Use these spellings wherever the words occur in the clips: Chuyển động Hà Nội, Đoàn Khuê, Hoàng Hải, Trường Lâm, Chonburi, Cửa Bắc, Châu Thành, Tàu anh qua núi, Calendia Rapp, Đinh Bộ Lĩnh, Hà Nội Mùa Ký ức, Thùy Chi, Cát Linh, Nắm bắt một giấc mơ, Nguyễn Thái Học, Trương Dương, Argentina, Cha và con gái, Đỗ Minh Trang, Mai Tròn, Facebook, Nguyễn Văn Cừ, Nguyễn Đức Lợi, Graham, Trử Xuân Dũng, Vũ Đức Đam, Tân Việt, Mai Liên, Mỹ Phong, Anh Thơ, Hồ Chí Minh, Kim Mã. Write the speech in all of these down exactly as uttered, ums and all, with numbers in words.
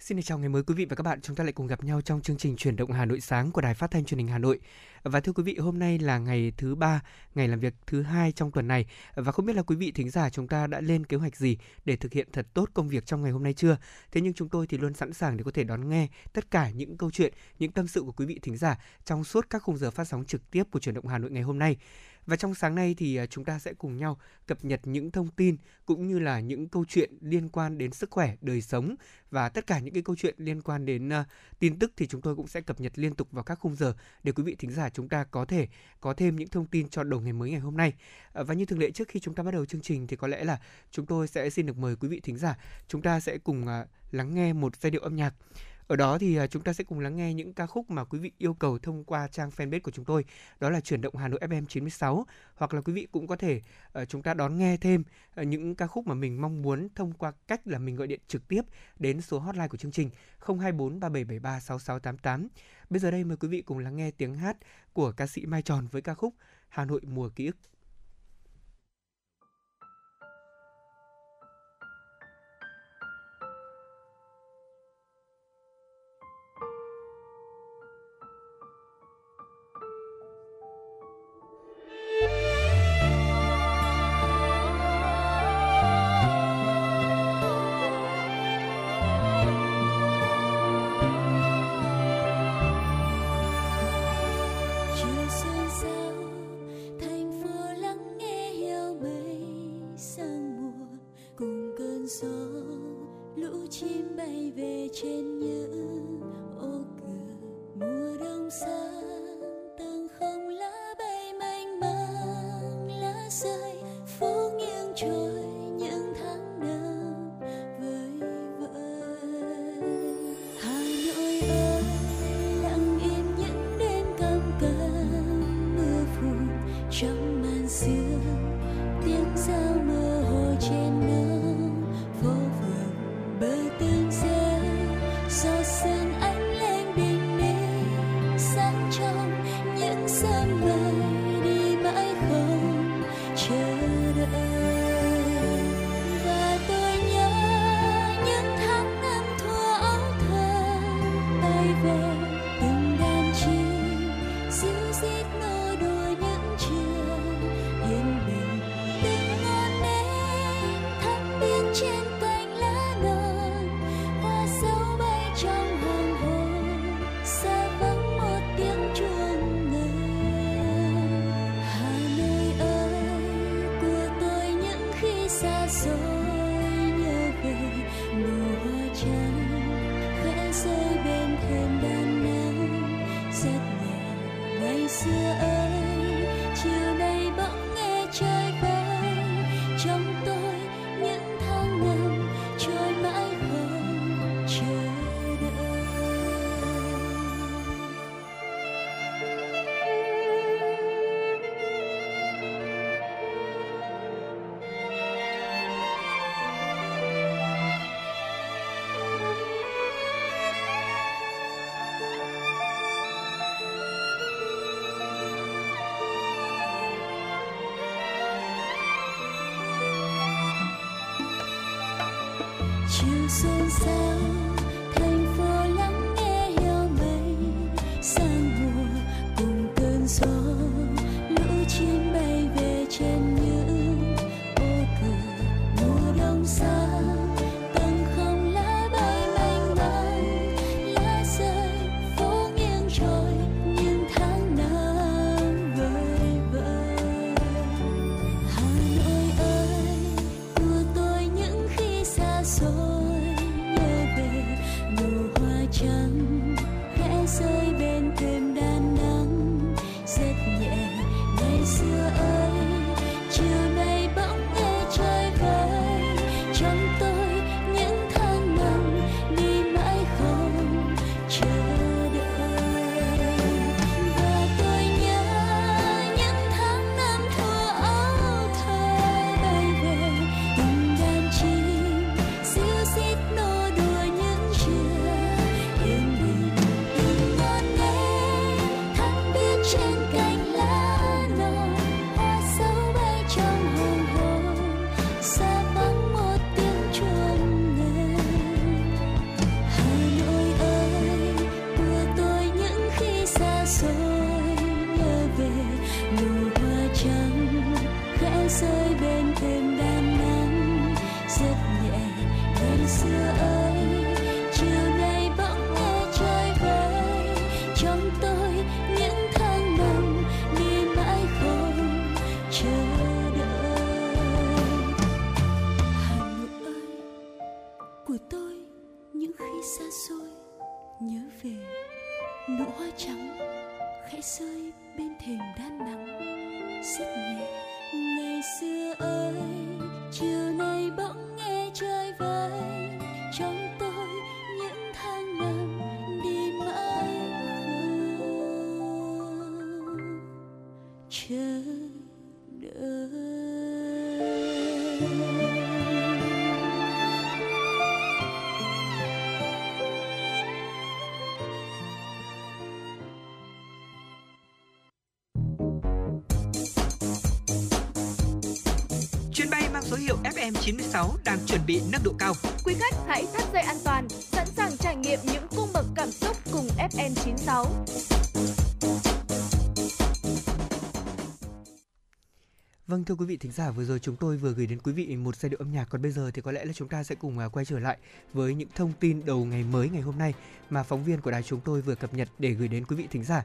Xin chào ngày mới quý vị và các bạn, chúng ta lại cùng gặp nhau trong chương trình Chuyển động Hà Nội sáng của Đài Phát thanh Truyền hình Hà Nội. Và thưa quý vị, hôm nay là ngày thứ ba, ngày làm việc thứ hai trong tuần này. Và không biết là quý vị thính giả chúng ta đã lên kế hoạch gì để thực hiện thật tốt công việc trong ngày hôm nay chưa? Thế nhưng chúng tôi thì luôn sẵn sàng để có thể đón nghe tất cả những câu chuyện, những tâm sự của quý vị thính giả trong suốt các khung giờ phát sóng trực tiếp của Chuyển động Hà Nội ngày hôm nay. Và trong sáng nay thì chúng ta sẽ cùng nhau cập nhật những thông tin cũng như là những câu chuyện liên quan đến sức khỏe, đời sống và tất cả những cái câu chuyện liên quan đến uh, tin tức thì chúng tôi cũng sẽ cập nhật liên tục vào các khung giờ để quý vị thính giả chúng ta có thể có thêm những thông tin cho đầu ngày mới ngày hôm nay. Và như thường lệ, trước khi chúng ta bắt đầu chương trình thì có lẽ là chúng tôi sẽ xin được mời quý vị thính giả chúng ta sẽ cùng uh, lắng nghe một giai điệu âm nhạc. Ở đó thì chúng ta sẽ cùng lắng nghe những ca khúc mà quý vị yêu cầu thông qua trang fanpage của chúng tôi. Đó là Chuyển động Hà Nội ép em chín mươi sáu. Hoặc là quý vị cũng có thể uh, chúng ta đón nghe thêm uh, những ca khúc mà mình mong muốn thông qua cách là mình gọi điện trực tiếp đến số hotline của chương trình không hai bốn ba bảy bảy ba sáu sáu tám tám. Bây giờ đây mời quý vị cùng lắng nghe tiếng hát của ca sĩ Mai Tròn với ca khúc Hà Nội Mùa Ký ức. Xuân sao thành phố lắng nghe heo mây sang mùa cùng cơn gió lũ chim bay về trên những ô cửa mùa đông xa tầng không lá bay mênh mang lá rơi phố nghiêng trôi những tháng năm vơi vơi. Hà Nội ơi của tôi những khi xa xôi. Hãy subscribe Những khi xa xôi nhớ về, nụ hoa trắng khẽ rơi bên thềm đá nắng rất nhẹ. Ngày xưa ơi, chiều nay bỗng nghe trời vơi trong tôi những tháng năm đi mãi không chờ đợi. Số hiệu ép em chín sáu đang chuẩn bị nâng độ cao. Quý khách hãy thắt dây an toàn, sẵn sàng trải nghiệm những cung bậc cảm xúc cùng ép em chín sáu. Vâng, thưa quý vị thính giả, vừa rồi chúng tôi vừa gửi đến quý vị một giai điệu âm nhạc. Còn bây giờ thì có lẽ là chúng ta sẽ cùng quay trở lại với những thông tin đầu ngày mới ngày hôm nay mà phóng viên của đài chúng tôi vừa cập nhật để gửi đến quý vị thính giả.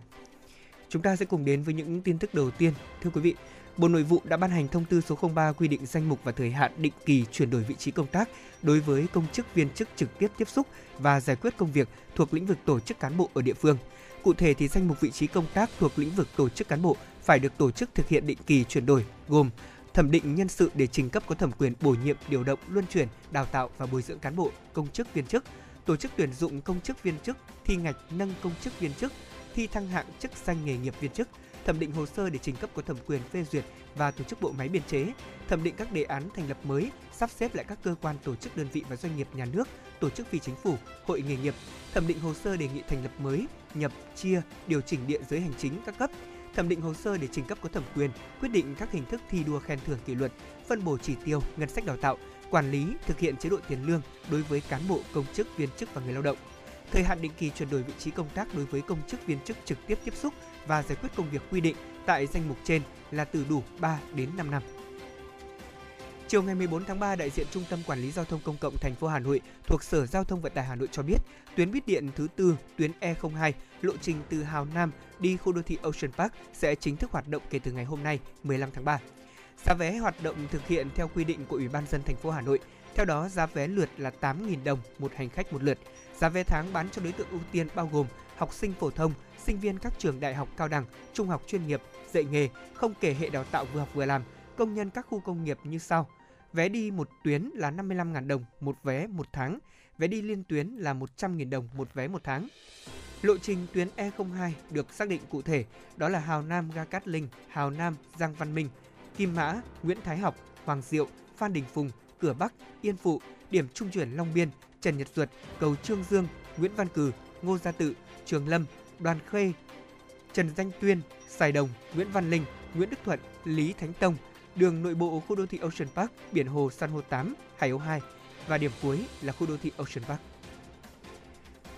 Chúng ta sẽ cùng đến với những tin tức đầu tiên. Thưa quý vị, Bộ Nội vụ đã ban hành thông tư số không ba quy định danh mục và thời hạn định kỳ chuyển đổi vị trí công tác đối với công chức viên chức trực tiếp tiếp xúc và giải quyết công việc thuộc lĩnh vực tổ chức cán bộ ở địa phương. Cụ thể thì danh mục vị trí công tác thuộc lĩnh vực tổ chức cán bộ phải được tổ chức thực hiện định kỳ chuyển đổi, gồm thẩm định nhân sự để trình cấp có thẩm quyền bổ nhiệm, điều động, luân chuyển, đào tạo và bồi dưỡng cán bộ, công chức viên chức, tổ chức tuyển dụng công chức viên chức, thi ngạch nâng công chức viên chức, thi thăng hạng chức danh nghề nghiệp viên chức, thẩm định hồ sơ để trình cấp có thẩm quyền phê duyệt và tổ chức bộ máy biên chế, thẩm định các đề án thành lập mới, sắp xếp lại các cơ quan, tổ chức, đơn vị và doanh nghiệp nhà nước, tổ chức phi chính phủ, hội nghề nghiệp, thẩm định hồ sơ đề nghị thành lập mới, nhập, chia, điều chỉnh địa giới hành chính các cấp, thẩm định hồ sơ để trình cấp có thẩm quyền quyết định các hình thức thi đua khen thưởng kỷ luật, phân bổ chỉ tiêu, ngân sách đào tạo, quản lý, thực hiện chế độ tiền lương đối với cán bộ, công chức, viên chức và người lao động. Thời hạn định kỳ chuyển đổi vị trí công tác đối với công chức viên chức trực tiếp tiếp xúc và giải quyết công việc quy định tại danh mục trên là từ đủ ba đến năm năm. Chiều ngày mười bốn tháng ba, đại diện Trung tâm Quản lý Giao thông Công cộng thành phố Hà Nội thuộc Sở Giao thông Vận tải Hà Nội cho biết, tuyến buýt điện thứ tư, tuyến E không hai, lộ trình từ Hào Nam đi khu đô thị Ocean Park sẽ chính thức hoạt động kể từ ngày hôm nay, mười lăm tháng ba. Giá vé hoạt động thực hiện theo quy định của Ủy ban nhân dân thành phố Hà Nội. Theo đó, giá vé lượt là tám nghìn đồng một hành khách một lượt. Giá vé tháng bán cho đối tượng ưu tiên bao gồm học sinh phổ thông, sinh viên các trường đại học cao đẳng, trung học chuyên nghiệp, dạy nghề, không kể hệ đào tạo vừa học vừa làm, công nhân các khu công nghiệp như sau. Vé đi một tuyến là năm mươi lăm nghìn đồng một vé một tháng, vé đi liên tuyến là một trăm nghìn đồng một vé một tháng. Lộ trình tuyến E không hai được xác định cụ thể, đó là Hào Nam ga Cát Linh, Hào Nam Giang Văn Minh, Kim Mã, Nguyễn Thái Học, Hoàng Diệu, Phan Đình Phùng, Cửa Bắc, Yên Phụ, điểm trung chuyển Long Biên, Trần Nhật Duật, cầu Trương Dương, Nguyễn Văn Cừ, Ngô Gia Tự, Trường Lâm, Đoàn Khuê, Trần Danh Tuyên, Sài Đồng, Nguyễn Văn Linh, Nguyễn Đức Thuận, Lý Thánh Tông, đường nội bộ khu đô thị Ocean Park, biển hồ San Hô tám, Hải Âu hai và điểm cuối là khu đô thị Ocean Park.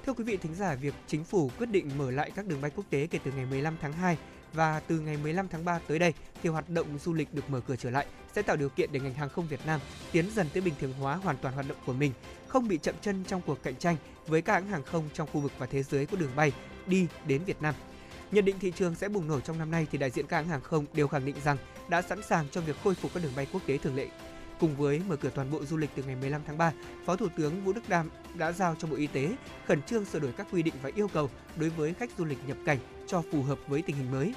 Thưa quý vị thính giả, việc chính phủ quyết định mở lại các đường bay quốc tế kể từ ngày mười lăm tháng hai và từ ngày mười lăm tháng ba tới đây thì hoạt động du lịch được mở cửa trở lại sẽ tạo điều kiện để ngành hàng không Việt Nam tiến dần tới bình thường hóa hoàn toàn hoạt động của mình, không bị chậm chân trong cuộc cạnh tranh với các hãng hàng không trong khu vực và thế giới có đường bay đi đến Việt Nam. Nhận định thị trường sẽ bùng nổ trong năm nay thì đại diện các hãng hàng không đều khẳng định rằng đã sẵn sàng cho việc khôi phục các đường bay quốc tế thường lệ. Cùng với mở cửa toàn bộ du lịch từ ngày mười lăm tháng ba, Phó Thủ tướng Vũ Đức Đam đã giao cho Bộ Y tế khẩn trương sửa đổi các quy định và yêu cầu đối với khách du lịch nhập cảnh cho phù hợp với tình hình mới.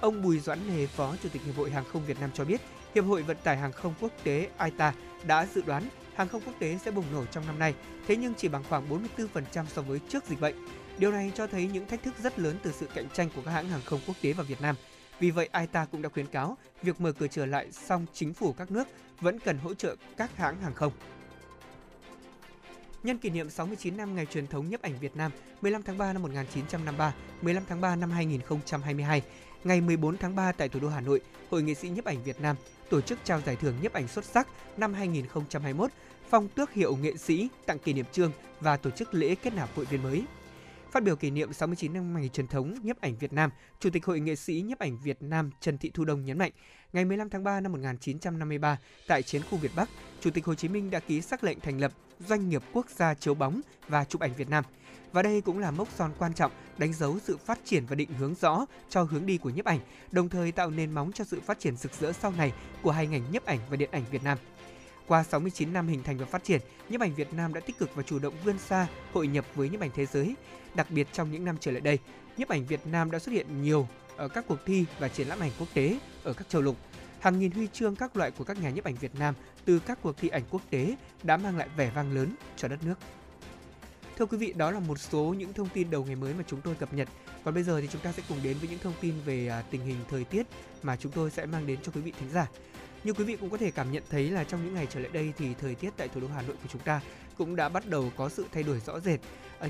Ông Bùi Doãn Hề, Phó Chủ tịch Hiệp hội Hàng không Việt Nam cho biết, Hiệp hội Vận tải Hàng không Quốc tế i a ta đã dự đoán hàng không quốc tế sẽ bùng nổ trong năm nay, thế nhưng chỉ bằng khoảng bốn mươi tư phần trăm so với trước dịch bệnh. Điều này cho thấy những thách thức rất lớn từ sự cạnh tranh của các hãng hàng không quốc tế vào Việt Nam. Vì vậy, i a ta cũng đã khuyến cáo việc mở cửa trở lại, song chính phủ các nước vẫn cần hỗ trợ các hãng hàng không. Nhân kỷ niệm sáu mươi chín năm ngày truyền thống nhiếp ảnh Việt Nam, mười lăm tháng ba năm một nghìn chín trăm năm mươi ba, mười lăm tháng ba năm hai nghìn không trăm hai mươi hai, ngày mười bốn tháng ba tại thủ đô Hà Nội, Hội nghệ sĩ nhiếp ảnh Việt Nam tổ chức trao giải thưởng nhiếp ảnh xuất sắc năm hai nghìn không trăm hai mươi mốt, phong tước hiệu nghệ sĩ, tặng kỷ niệm chương và tổ chức lễ kết nạp hội viên mới. Phát biểu kỷ niệm sáu mươi chín năm ngày truyền thống nhiếp ảnh Việt Nam, Chủ tịch Hội nghệ sĩ nhiếp ảnh Việt Nam Trần Thị Thu Đông nhấn mạnh, ngày mười lăm tháng ba năm một nghìn chín trăm năm mươi ba, tại chiến khu Việt Bắc, Chủ tịch Hồ Chí Minh đã ký sắc lệnh thành lập Doanh nghiệp Quốc gia chiếu bóng và chụp ảnh Việt Nam. Và đây cũng là mốc son quan trọng đánh dấu sự phát triển và định hướng rõ cho hướng đi của nhiếp ảnh, đồng thời tạo nền móng cho sự phát triển rực rỡ sau này của hai ngành nhiếp ảnh và điện ảnh Việt Nam. Qua sáu mươi chín năm hình thành và phát triển, nhiếp ảnh Việt Nam đã tích cực và chủ động vươn xa, hội nhập với nhiếp ảnh thế giới. Đặc biệt trong những năm trở lại đây, nhiếp ảnh Việt Nam đã xuất hiện nhiều ở các cuộc thi và triển lãm ảnh quốc tế ở các châu lục. Hàng nghìn huy chương các loại của các nhà nhiếp ảnh Việt Nam từ các cuộc thi ảnh quốc tế đã mang lại vẻ vang lớn cho đất nước. Thưa quý vị, đó là một số những thông tin đầu ngày mới mà chúng tôi cập nhật. Còn bây giờ thì chúng ta sẽ cùng đến với những thông tin về tình hình thời tiết mà chúng tôi sẽ mang đến cho quý vị thính giả. Như quý vị cũng có thể cảm nhận thấy là trong những ngày trở lại đây thì thời tiết tại thủ đô Hà Nội của chúng ta cũng đã bắt đầu có sự thay đổi rõ rệt.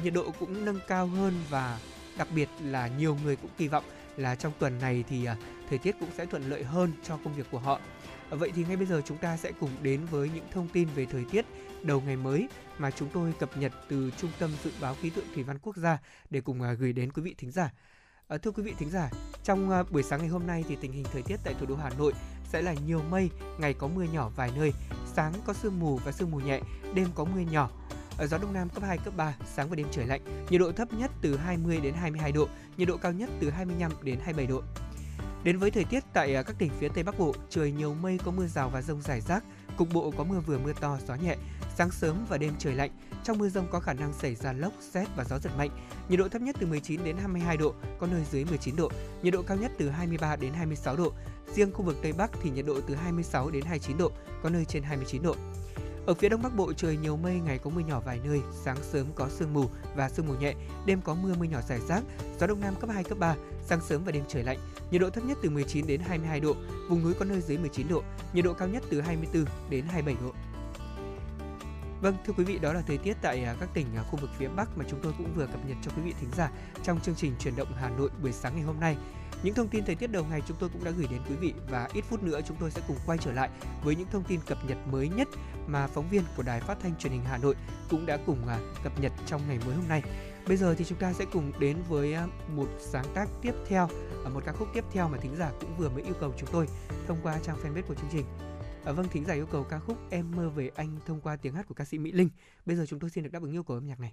Nhiệt độ cũng nâng cao hơn và đặc biệt là nhiều người cũng kỳ vọng là trong tuần này thì thời tiết cũng sẽ thuận lợi hơn cho công việc của họ. Vậy thì ngay bây giờ chúng ta sẽ cùng đến với những thông tin về thời tiết đầu ngày mới mà chúng tôi cập nhật từ Trung tâm Dự báo Khí tượng Thủy văn Quốc gia để cùng gửi đến quý vị thính giả. Thưa quý vị thính giả, trong buổi sáng ngày hôm nay thì tình hình thời tiết tại thủ đô Hà Nội sẽ là nhiều mây, ngày có mưa nhỏ vài nơi, sáng có sương mù và sương mù nhẹ, đêm có mưa nhỏ. Ở gió Đông Nam cấp hai, cấp ba, sáng và đêm trời lạnh, nhiệt độ thấp nhất từ hai mươi đến hai mươi hai độ, nhiệt độ cao nhất từ hai mươi lăm đến hai mươi bảy độ. Đến với thời tiết tại các tỉnh phía Tây Bắc Bộ, trời nhiều mây có mưa rào và dông rải rác, cục bộ có mưa vừa mưa to, gió nhẹ, sáng sớm và đêm trời lạnh. Trong mưa dông có khả năng xảy ra lốc, sét và gió giật mạnh. Nhiệt độ thấp nhất từ mười chín đến hai mươi hai độ, có nơi dưới mười chín độ, nhiệt độ cao nhất từ hai mươi ba đến hai mươi sáu độ. Riêng khu vực Tây Bắc thì nhiệt độ từ hai mươi sáu đến hai mươi chín độ, có nơi trên hai mươi chín độ. Ở phía Đông Bắc Bộ trời nhiều mây, ngày có mưa nhỏ vài nơi, sáng sớm có sương mù và sương mù nhẹ, đêm có mưa mưa nhỏ rải rác, gió Đông Nam cấp hai, cấp ba, sáng sớm và đêm trời lạnh, nhiệt độ thấp nhất từ mười chín đến hai mươi hai độ, vùng núi có nơi dưới mười chín độ, nhiệt độ cao nhất từ hai mươi bốn đến hai mươi bảy độ. Vâng, thưa quý vị, đó là thời tiết tại các tỉnh khu vực phía Bắc mà chúng tôi cũng vừa cập nhật cho quý vị thính giả trong chương trình Chuyển động Hà Nội buổi sáng ngày hôm nay. Những thông tin thời tiết đầu ngày chúng tôi cũng đã gửi đến quý vị và ít phút nữa chúng tôi sẽ cùng quay trở lại với những thông tin cập nhật mới nhất mà phóng viên của Đài Phát thanh Truyền hình Hà Nội cũng đã cùng cập nhật trong ngày mới hôm nay. Bây giờ thì chúng ta sẽ cùng đến với một sáng tác tiếp theo, một ca khúc tiếp theo mà thính giả cũng vừa mới yêu cầu chúng tôi thông qua trang fanpage của chương trình. Vâng, thính giả yêu cầu ca khúc Em mơ về anh thông qua tiếng hát của ca sĩ Mỹ Linh. Bây giờ chúng tôi xin được đáp ứng yêu cầu âm nhạc này.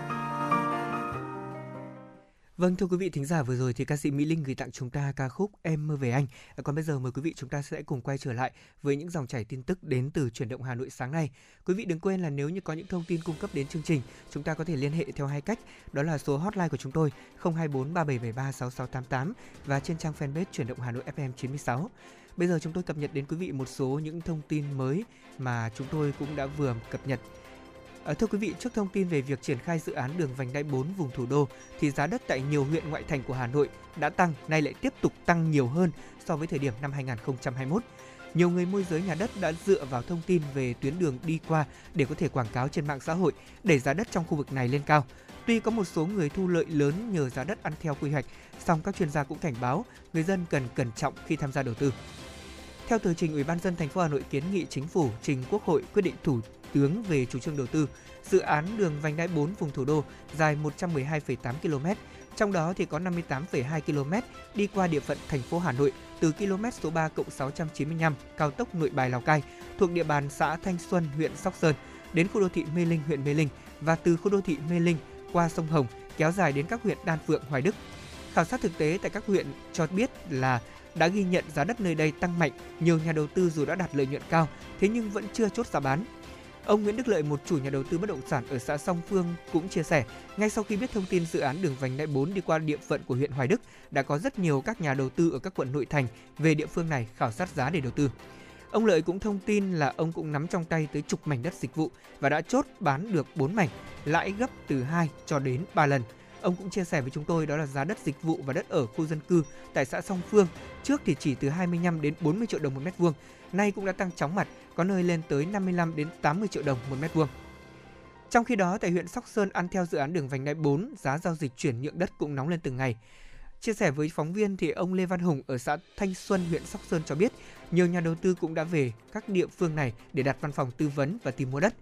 Vâng, thưa quý vị thính giả, vừa rồi thì ca sĩ Mỹ Linh gửi tặng chúng ta ca khúc Em mơ về anh. Còn bây giờ mời quý vị chúng ta sẽ cùng quay trở lại với những dòng chảy tin tức đến từ Chuyển động Hà Nội sáng nay. Quý vị đừng quên là nếu như có những thông tin cung cấp đến chương trình, chúng ta có thể liên hệ theo hai cách. Đó là số hotline của chúng tôi không hai bốn ba bảy bảy ba sáu sáu tám tám và trên trang fanpage Chuyển động Hà Nội ép em chín sáu. Bây giờ chúng tôi cập nhật đến quý vị một số những thông tin mới mà chúng tôi cũng đã vừa cập nhật. À, thưa quý vị, trước thông tin về việc triển khai dự án đường vành đai bốn vùng thủ đô thì giá đất tại nhiều huyện ngoại thành của Hà Nội đã tăng, nay lại tiếp tục tăng nhiều hơn so với thời điểm năm hai nghìn không trăm hai mươi mốt. Nhiều người môi giới nhà đất đã dựa vào thông tin về tuyến đường đi qua để có thể quảng cáo trên mạng xã hội để giá đất trong khu vực này lên cao. Tuy có một số người thu lợi lớn nhờ giá đất ăn theo quy hoạch, song các chuyên gia cũng cảnh báo người dân cần cẩn trọng khi tham gia đầu tư. Theo tờ trình, Ủy ban nhân dân thành phố Hà Nội kiến nghị Chính phủ trình Quốc hội quyết định Thủ tướng về chủ trương đầu tư dự án đường vành đai bốn vùng thủ đô dài một trăm mười hai phẩy tám ki lô mét, trong đó thì có năm mươi tám phẩy hai ki lô mét đi qua địa phận thành phố Hà Nội từ km số ba cộng sáu trăm chín mươi lăm cao tốc Nội Bài Lào Cai thuộc địa bàn xã Thanh Xuân, huyện Sóc Sơn đến khu đô thị Mê Linh, huyện Mê Linh và từ khu đô thị Mê Linh qua sông Hồng kéo dài đến các huyện Đan Phượng, Hoài Đức. Khảo sát thực tế tại các huyện cho biết là đã ghi nhận giá đất nơi đây tăng mạnh, nhiều nhà đầu tư dù đã đạt lợi nhuận cao thế nhưng vẫn chưa chốt giá bán. Ông Nguyễn Đức Lợi, một chủ nhà đầu tư bất động sản ở xã Song Phương cũng chia sẻ, ngay sau khi biết thông tin dự án đường vành đai bốn đi qua địa phận của huyện Hoài Đức, đã có rất nhiều các nhà đầu tư ở các quận nội thành về địa phương này khảo sát giá để đầu tư. Ông Lợi cũng thông tin là ông cũng nắm trong tay tới chục mảnh đất dịch vụ và đã chốt bán được bốn mảnh, lãi gấp từ hai cho đến ba lần. Ông cũng chia sẻ với chúng tôi đó là giá đất dịch vụ và đất ở khu dân cư tại xã Song Phương trước thì chỉ từ hai mươi lăm đến bốn mươi triệu đồng một mét vuông, nay cũng đã tăng chóng mặt, có nơi lên tới năm mươi lăm đến tám mươi triệu đồng một mét vuông. Trong khi đó, tại huyện Sóc Sơn ăn theo dự án đường vành đai bốn, giá giao dịch chuyển nhượng đất cũng nóng lên từng ngày. Chia sẻ với phóng viên thì ông Lê Văn Hùng ở xã Thanh Xuân, huyện Sóc Sơn cho biết, nhiều nhà đầu tư cũng đã về các địa phương này để đặt văn phòng tư vấn và tìm mua đất.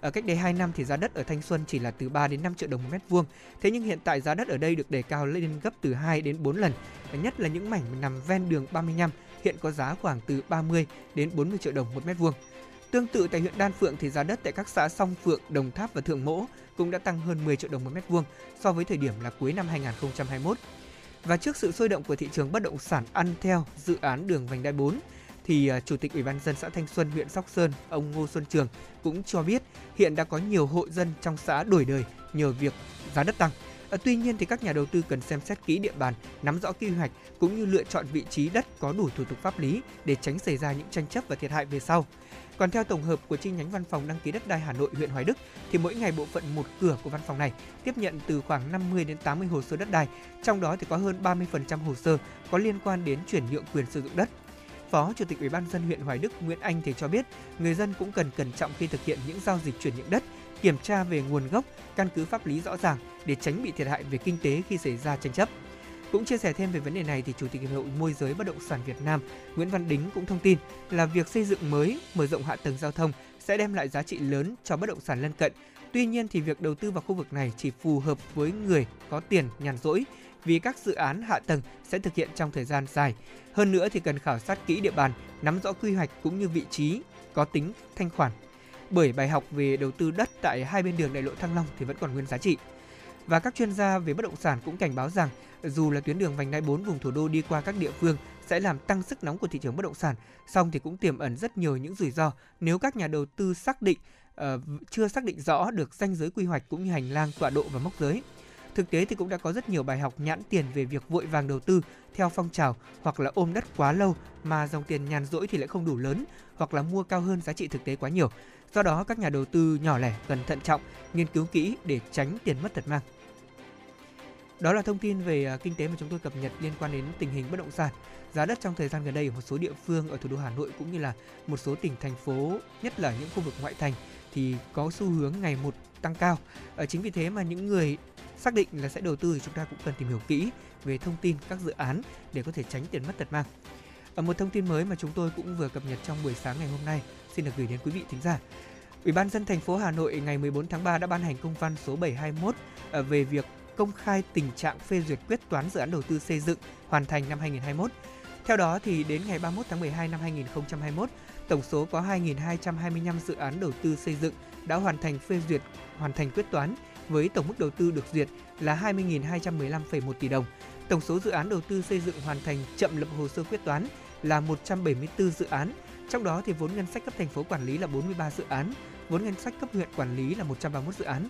Ở cách đây hai năm thì giá đất ở Thanh Xuân chỉ là từ ba đến năm triệu đồng một mét vuông. Thế nhưng hiện tại giá đất ở đây được đề cao lên gấp từ hai đến bốn lần, và nhất là những mảnh nằm ven đường ba mươi lăm hiện có giá khoảng từ ba mươi đến bốn mươi triệu đồng một mét vuông. Tương tự tại huyện Đan Phượng thì giá đất tại các xã Song Phượng, Đồng Tháp và Thượng Mỗ cũng đã tăng hơn mười triệu đồng một mét vuông so với thời điểm là cuối năm hai nghìn không trăm hai mươi mốt. Và trước sự sôi động của thị trường bất động sản ăn theo dự án đường vành đai bốn, thì Chủ tịch Ủy ban nhân dân xã Thanh Xuân, huyện Sóc Sơn, ông Ngô Xuân Trường cũng cho biết hiện đã có nhiều hộ dân trong xã đổi đời nhờ việc giá đất tăng. Tuy nhiên thì các nhà đầu tư cần xem xét kỹ địa bàn, nắm rõ quy hoạch cũng như lựa chọn vị trí đất có đủ thủ tục pháp lý để tránh xảy ra những tranh chấp và thiệt hại về sau. Còn theo tổng hợp của chi nhánh văn phòng đăng ký đất đai Hà Nội, huyện Hoài Đức thì mỗi ngày bộ phận một cửa của văn phòng này tiếp nhận từ khoảng năm mươi đến tám mươi hồ sơ đất đai, trong đó thì có hơn ba mươi phần trăm hồ sơ có liên quan đến chuyển nhượng quyền sử dụng đất. Phó Chủ tịch Ủy ban nhân dân huyện Hoài Đức Nguyễn Anh thì cho biết người dân cũng cần cẩn trọng khi thực hiện những giao dịch chuyển nhượng đất, kiểm tra về nguồn gốc, căn cứ pháp lý rõ ràng để tránh bị thiệt hại về kinh tế khi xảy ra tranh chấp. Cũng chia sẻ thêm về vấn đề này thì Chủ tịch Hiệp hội Môi giới Bất động sản Việt Nam Nguyễn Văn Đính cũng thông tin là việc xây dựng mới, mở rộng hạ tầng giao thông sẽ đem lại giá trị lớn cho bất động sản lân cận. Tuy nhiên thì việc đầu tư vào khu vực này chỉ phù hợp với người có tiền nhàn rỗi, vì các dự án hạ tầng sẽ thực hiện trong thời gian dài. Hơn nữa thì cần khảo sát kỹ địa bàn, nắm rõ quy hoạch cũng như vị trí có tính thanh khoản. Bởi bài học về đầu tư đất tại hai bên đường đại lộ Thăng Long thì vẫn còn nguyên giá trị. Và các chuyên gia về bất động sản cũng cảnh báo rằng dù là tuyến đường vành đai bốn vùng thủ đô đi qua các địa phương sẽ làm tăng sức nóng của thị trường bất động sản, song thì cũng tiềm ẩn rất nhiều những rủi ro nếu các nhà đầu tư xác định uh, chưa xác định rõ được ranh giới quy hoạch cũng như hành lang tọa độ và mốc giới. Thực tế thì cũng đã có rất nhiều bài học nhãn tiền về việc vội vàng đầu tư theo phong trào hoặc là ôm đất quá lâu mà dòng tiền nhàn rỗi thì lại không đủ lớn hoặc là mua cao hơn giá trị thực tế quá nhiều. Do đó các nhà đầu tư nhỏ lẻ cần thận trọng, nghiên cứu kỹ để tránh tiền mất tật mang. Đó là thông tin về kinh tế mà chúng tôi cập nhật liên quan đến tình hình bất động sản, giá đất trong thời gian gần đây ở một số địa phương ở thủ đô Hà Nội cũng như là một số tỉnh thành phố, nhất là những khu vực ngoại thành thì có xu hướng ngày một tăng cao. Ở chính vì thế mà những người xác định là sẽ đầu tư thì chúng ta cũng cần tìm hiểu kỹ về thông tin các dự án để có thể tránh tiền mất tật mang. Ở một thông tin mới mà chúng tôi cũng vừa cập nhật trong buổi sáng ngày hôm nay xin được gửi đến quý vị thính giả. Ủy ban nhân dân thành phố Hà Nội ngày mười bốn tháng ba đã ban hành công văn số bảy hai mốt về việc công khai tình trạng phê duyệt quyết toán dự án đầu tư xây dựng hoàn thành năm hai nghìn không trăm hai mươi mốt. Theo đó, thì đến ngày ba mươi mốt tháng mười hai năm hai nghìn không trăm hai mươi mốt, tổng số có hai nghìn hai trăm hai mươi lăm dự án đầu tư xây dựng đã hoàn thành phê duyệt, hoàn thành quyết toán với tổng mức đầu tư được duyệt là hai mươi nghìn hai trăm mười lăm phẩy một tỷ đồng. Tổng số dự án đầu tư xây dựng hoàn thành chậm lập hồ sơ quyết toán là một trăm bảy mươi tư dự án, trong đó thì vốn ngân sách cấp thành phố quản lý là bốn mươi ba dự án, vốn ngân sách cấp huyện quản lý là một trăm ba mươi mốt dự án.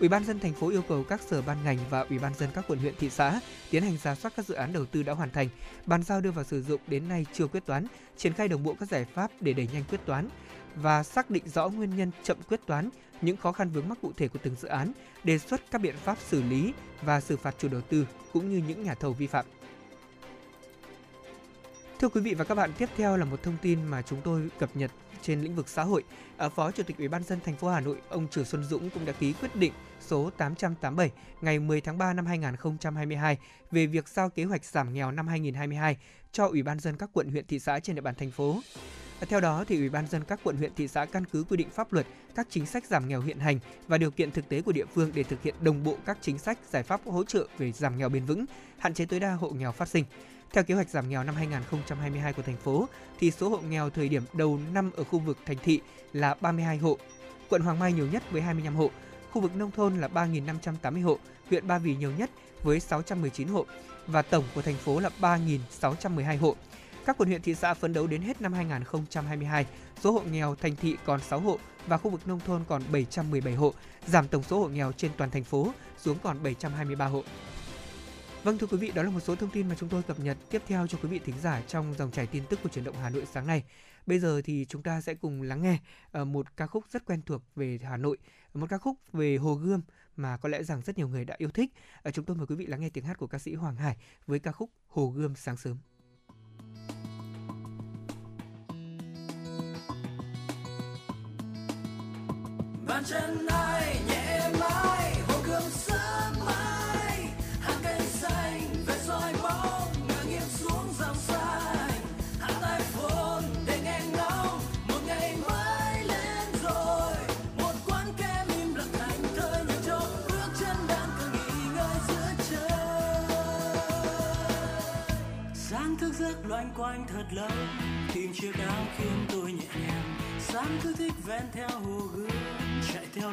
Ủy ban nhân dân thành phố yêu cầu các sở ban ngành và ủy ban nhân dân các quận huyện thị xã tiến hành rà soát các dự án đầu tư đã hoàn thành, bàn giao đưa vào sử dụng đến nay chưa quyết toán, triển khai đồng bộ các giải pháp để đẩy nhanh quyết toán và xác định rõ nguyên nhân chậm quyết toán, những khó khăn vướng mắc cụ thể của từng dự án, đề xuất các biện pháp xử lý và xử phạt chủ đầu tư cũng như những nhà thầu vi phạm. Thưa quý vị và các bạn, tiếp theo là một thông tin mà chúng tôi cập nhật trên lĩnh vực xã hội. Phó Chủ tịch Ủy ban nhân dân thành phố Hà Nội, ông Trử Xuân Dũng cũng đã ký quyết định số tám trăm tám mươi bảy ngày mười tháng ba năm hai nghìn không trăm hai mươi hai về việc giao kế hoạch giảm nghèo năm hai nghìn không trăm hai mươi hai cho Ủy ban nhân dân các quận huyện thị xã trên địa bàn thành phố. Theo đó, thì Ủy ban nhân dân các quận huyện thị xã căn cứ quy định pháp luật, các chính sách giảm nghèo hiện hành và điều kiện thực tế của địa phương để thực hiện đồng bộ các chính sách, giải pháp hỗ trợ về giảm nghèo bền vững, hạn chế tối đa hộ nghèo phát sinh. Theo kế hoạch giảm nghèo năm hai nghìn không trăm hai mươi hai của thành phố, thì số hộ nghèo thời điểm đầu năm ở khu vực thành thị là ba mươi hai hộ, quận Hoàng Mai nhiều nhất với hai mươi lăm hộ, khu vực nông thôn là ba nghìn năm trăm tám mươi hộ, huyện Ba Vì nhiều nhất với sáu trăm mười chín hộ và tổng của thành phố là ba nghìn sáu trăm mười hai hộ. Các quận huyện thị xã phấn đấu đến hết năm hai nghìn không trăm hai mươi hai, số hộ nghèo thành thị còn sáu hộ và khu vực nông thôn còn bảy trăm mười bảy hộ, giảm tổng số hộ nghèo trên toàn thành phố xuống còn bảy trăm hai mươi ba hộ. Vâng, thưa quý vị, đó là một số thông tin mà chúng tôi cập nhật tiếp theo cho quý vị thính giả trong dòng chảy tin tức của Chuyển động Hà Nội sáng nay. Bây giờ thì chúng ta sẽ cùng lắng nghe một ca khúc rất quen thuộc về Hà Nội, một ca khúc về Hồ Gươm mà có lẽ rằng rất nhiều người đã yêu thích. Chúng tôi mời quý vị lắng nghe tiếng hát của ca sĩ Hoàng Hải với ca khúc Hồ Gươm sáng sớm. Bàn chân ai nhẹ mãi, Hồ Gươm sớm mãi, hàng cây xanh về dõi bóng ngả nghiêng xuống dòng dài, hạ tai phồn để nghe ngóng một ngày mới lên rồi, một quán kem im lặng thành thơi nhường chỗ bước chân đang cần nghỉ ngơi giữa trời. Sáng thức giấc loanh quanh thật lâu, tìm chiếc áo khiến tôi nhẹ nhàng. Sáng cứ thích ven theo hồ gươm, chạy theo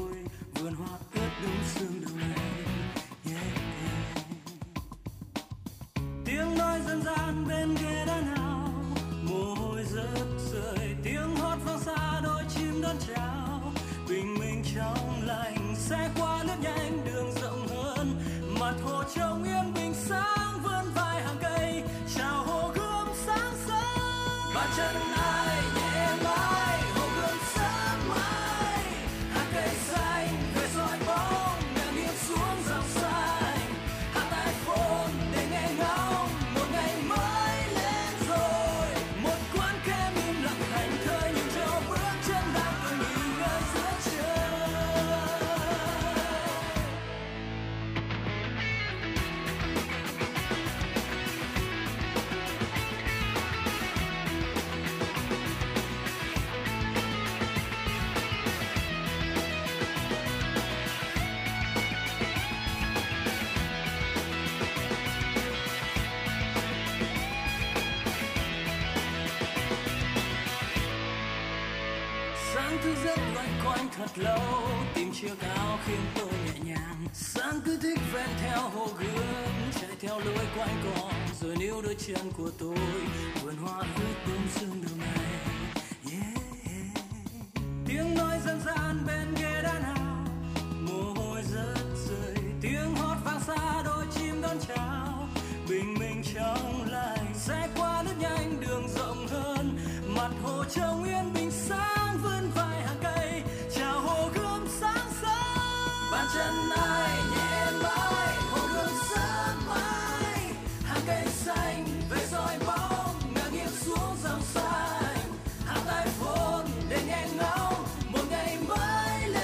vườn hoa ướt đúng sương đầu này. Yeah, yeah. Tiếng nói dân gian bên ghế đá nào, mồ hôi rớt rơi, tiếng hót vang xa đôi chim đón chào. Bình minh trong lành sẽ qua nước nhanh, đường rộng hơn, mặt hồ trông yên bình sáng vươn vai hàng cây, chào hồ gươm sáng sớm. Bàn chân ai nhẹ mãi. Thật lâu tìm chiếc áo khiến tôi nhẹ nhàng, sáng cứ thích ven theo hồ gươm, chạy theo lối quanh co rồi níu đôi chân của tôi, vườn hoa ướt bướm sương đầu này. Yeah. Tiếng nói dân gian bên ghế đá nào, mồ hôi rớt rơi, tiếng hót vang xa đôi chim đón chào. Bình minh trong lành sẽ qua nước nhanh, đường rộng hơn, mặt hồ trông yên bình sáng vươn vai hàng cây. Bàn chân ai nhẹ mãi, hồ gươm sáng mãi, hàng cây xanh về dõi bóng ngả nghiêng xuống dòng xanh, hạ tai phồn để nghe ngóng một ngày mới lên.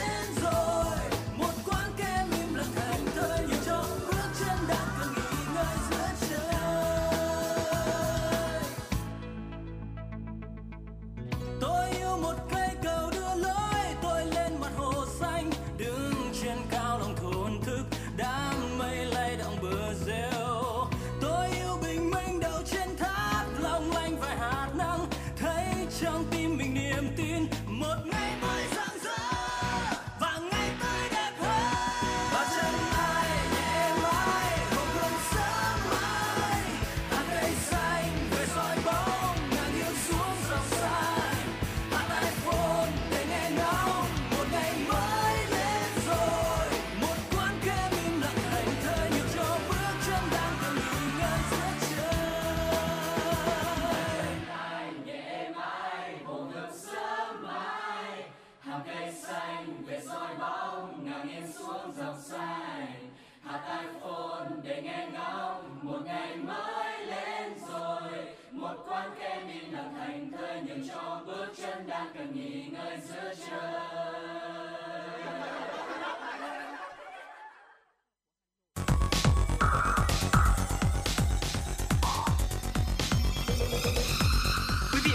để nghe ngóng một ngày mới lên rồi, một quán kem im lặng thành thơi nhường cho bước chân đang cần nghỉ ngơi giữa trời.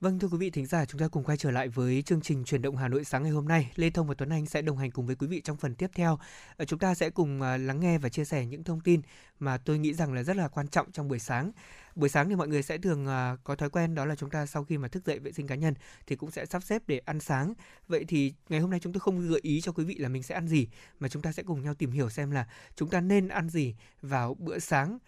Vâng, thưa quý vị thính giả, chúng ta cùng quay trở lại với chương trình Chuyển động Hà Nội sáng ngày hôm nay. Lê Thông và Tuấn Anh sẽ đồng hành cùng với quý vị trong phần tiếp theo. Chúng ta sẽ cùng lắng nghe và chia sẻ những thông tin mà tôi nghĩ rằng là rất là quan trọng trong buổi sáng. Buổi sáng thì mọi người sẽ thường có thói quen đó là chúng ta sau khi mà thức dậy vệ sinh cá nhân thì cũng sẽ sắp xếp để ăn sáng. Vậy thì ngày hôm nay chúng tôi không gợi ý cho quý vị là mình sẽ ăn gì, mà chúng ta sẽ cùng nhau tìm hiểu xem là chúng ta nên ăn gì vào bữa sáng.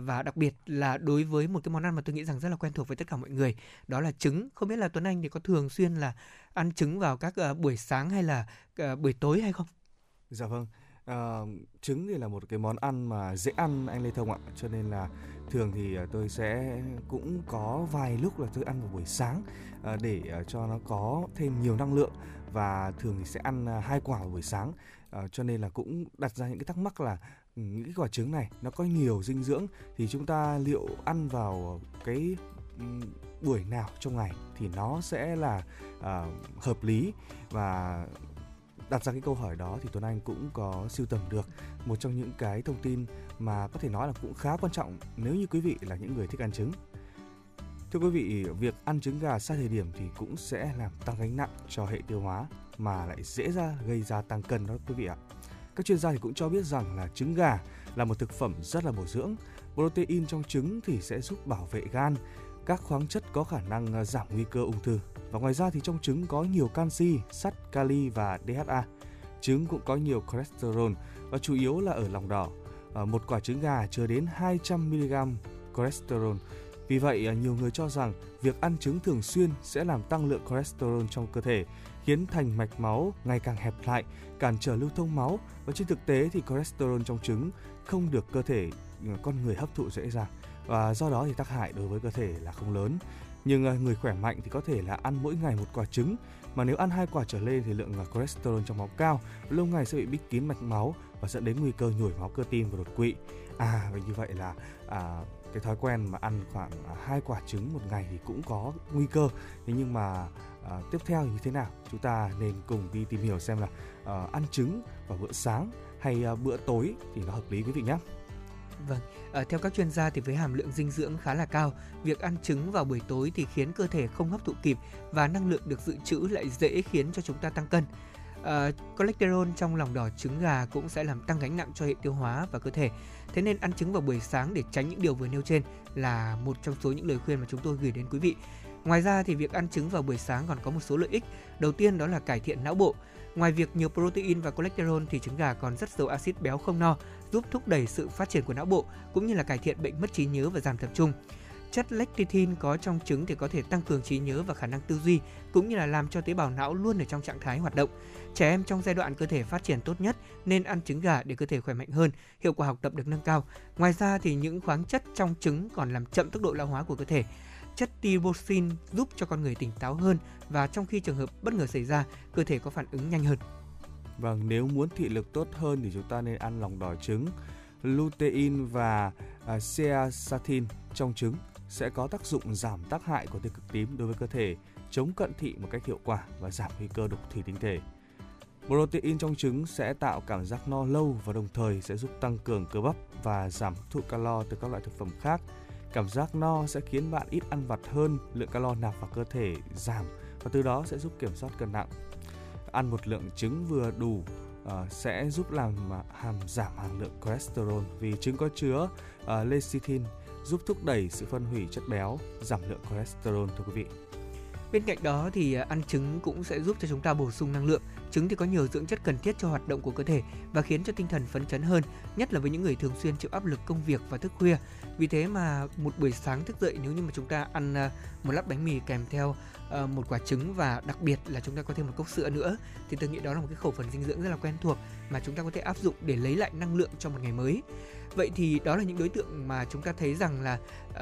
Và đặc biệt là đối với một cái món ăn mà tôi nghĩ rằng rất là quen thuộc với tất cả mọi người, đó là trứng. Không biết là Tuấn Anh thì có thường xuyên là ăn trứng vào các uh, buổi sáng hay là uh, buổi tối hay không? Dạ vâng, uh, trứng thì là một cái món ăn mà dễ ăn anh Lê Thông ạ. Cho nên là thường thì tôi sẽ cũng có vài lúc là tôi ăn vào buổi sáng uh, để cho nó có thêm nhiều năng lượng. Và thường thì sẽ ăn hai quả vào buổi sáng, uh, cho nên là cũng đặt ra những cái thắc mắc là những cái quả trứng này nó có nhiều dinh dưỡng thì chúng ta liệu ăn vào cái buổi nào trong ngày thì nó sẽ là uh, hợp lý. Và đặt ra cái câu hỏi đó thì Tuấn Anh cũng có sưu tầm được một trong những cái thông tin mà có thể nói là cũng khá quan trọng nếu như quý vị là những người thích ăn trứng. Thưa quý vị, việc ăn trứng gà sai thời điểm thì cũng sẽ làm tăng gánh nặng cho hệ tiêu hóa mà lại dễ ra gây ra tăng cân đó quý vị ạ. Các chuyên gia thì cũng cho biết rằng là trứng gà là một thực phẩm rất là bổ dưỡng. Protein trong trứng thì sẽ giúp bảo vệ gan, các khoáng chất có khả năng giảm nguy cơ ung thư. Và ngoài ra thì trong trứng có nhiều canxi, sắt, kali và đê hát a. Trứng cũng có nhiều cholesterol và chủ yếu là ở lòng đỏ. Một quả trứng gà chứa đến hai trăm mi-li-gam cholesterol. Vì vậy, nhiều người cho rằng việc ăn trứng thường xuyên sẽ làm tăng lượng cholesterol trong cơ thể, khiến thành mạch máu ngày càng hẹp lại, cản trở lưu thông máu. Và trên thực tế thì cholesterol trong trứng không được cơ thể con người hấp thụ dễ dàng, và do đó thì tác hại đối với cơ thể là không lớn. Nhưng người khỏe mạnh thì có thể là ăn mỗi ngày một quả trứng, mà nếu ăn hai quả trở lên thì lượng cholesterol trong máu cao, lâu ngày sẽ bị bít kín mạch máu và dẫn đến nguy cơ nhồi máu cơ tim và đột quỵ. À, và như vậy là à, cái thói quen mà ăn khoảng hai quả trứng một ngày thì cũng có nguy cơ. Thế nhưng mà à, tiếp theo như thế nào? Chúng ta nên cùng đi tìm hiểu xem là à, ăn trứng vào bữa sáng hay à, bữa tối thì nó hợp lý quý vị nhé. Vâng, à, theo các chuyên gia thì với hàm lượng dinh dưỡng khá là cao, việc ăn trứng vào buổi tối thì khiến cơ thể không hấp thụ kịp và năng lượng được dự trữ lại dễ khiến cho chúng ta tăng cân. Uh, cholesterol trong lòng đỏ trứng gà cũng sẽ làm tăng gánh nặng cho hệ tiêu hóa và cơ thể. Thế nên ăn trứng vào buổi sáng để tránh những điều vừa nêu trên là một trong số những lời khuyên mà chúng tôi gửi đến quý vị. Ngoài ra thì việc ăn trứng vào buổi sáng còn có một số lợi ích. Đầu tiên đó là cải thiện não bộ. Ngoài việc nhiều protein và cholesterol thì trứng gà còn rất giàu axit béo không no, giúp thúc đẩy sự phát triển của não bộ cũng như là cải thiện bệnh mất trí nhớ và giảm tập trung. Chất lecithin có trong trứng thì có thể tăng cường trí nhớ và khả năng tư duy, cũng như là làm cho tế bào não luôn ở trong trạng thái hoạt động. Trẻ em trong giai đoạn cơ thể phát triển tốt nhất nên ăn trứng gà để cơ thể khỏe mạnh hơn, hiệu quả học tập được nâng cao. Ngoài ra thì những khoáng chất trong trứng còn làm chậm tốc độ lão hóa của cơ thể. Chất tyrosine giúp cho con người tỉnh táo hơn, và trong khi trường hợp bất ngờ xảy ra, cơ thể có phản ứng nhanh hơn. Vâng, nếu muốn thị lực tốt hơn thì chúng ta nên ăn lòng đỏ trứng. Lutein và uh, zeaxanthin trong trứng sẽ có tác dụng giảm tác hại của tia cực tím đối với cơ thể, chống cận thị một cách hiệu quả và giảm nguy cơ đục thủy tinh thể. Protein trong trứng sẽ tạo cảm giác no lâu và đồng thời sẽ giúp tăng cường cơ bắp và giảm hấp thụ calo từ các loại thực phẩm khác. Cảm giác no sẽ khiến bạn ít ăn vặt hơn, lượng calo nạp vào cơ thể giảm và từ đó sẽ giúp kiểm soát cân nặng. Ăn một lượng trứng vừa đủ Uh, sẽ giúp làm uh, hàm giảm hàm lượng cholesterol vì trứng có chứa uh, lecithin, giúp thúc đẩy sự phân hủy chất béo, giảm lượng cholesterol thưa quý vị. Bên cạnh đó thì uh, ăn trứng cũng sẽ giúp cho chúng ta bổ sung năng lượng. Trứng thì có nhiều dưỡng chất cần thiết cho hoạt động của cơ thể và khiến cho tinh thần phấn chấn hơn, nhất là với những người thường xuyên chịu áp lực công việc và thức khuya. Vì thế mà một buổi sáng thức dậy, nếu như mà chúng ta ăn một lát bánh mì kèm theo một quả trứng và đặc biệt là chúng ta có thêm một cốc sữa nữa, thì tôi nghĩ đó là một cái khẩu phần dinh dưỡng rất là quen thuộc mà chúng ta có thể áp dụng để lấy lại năng lượng cho một ngày mới. Vậy thì đó là những đối tượng mà chúng ta thấy rằng là uh,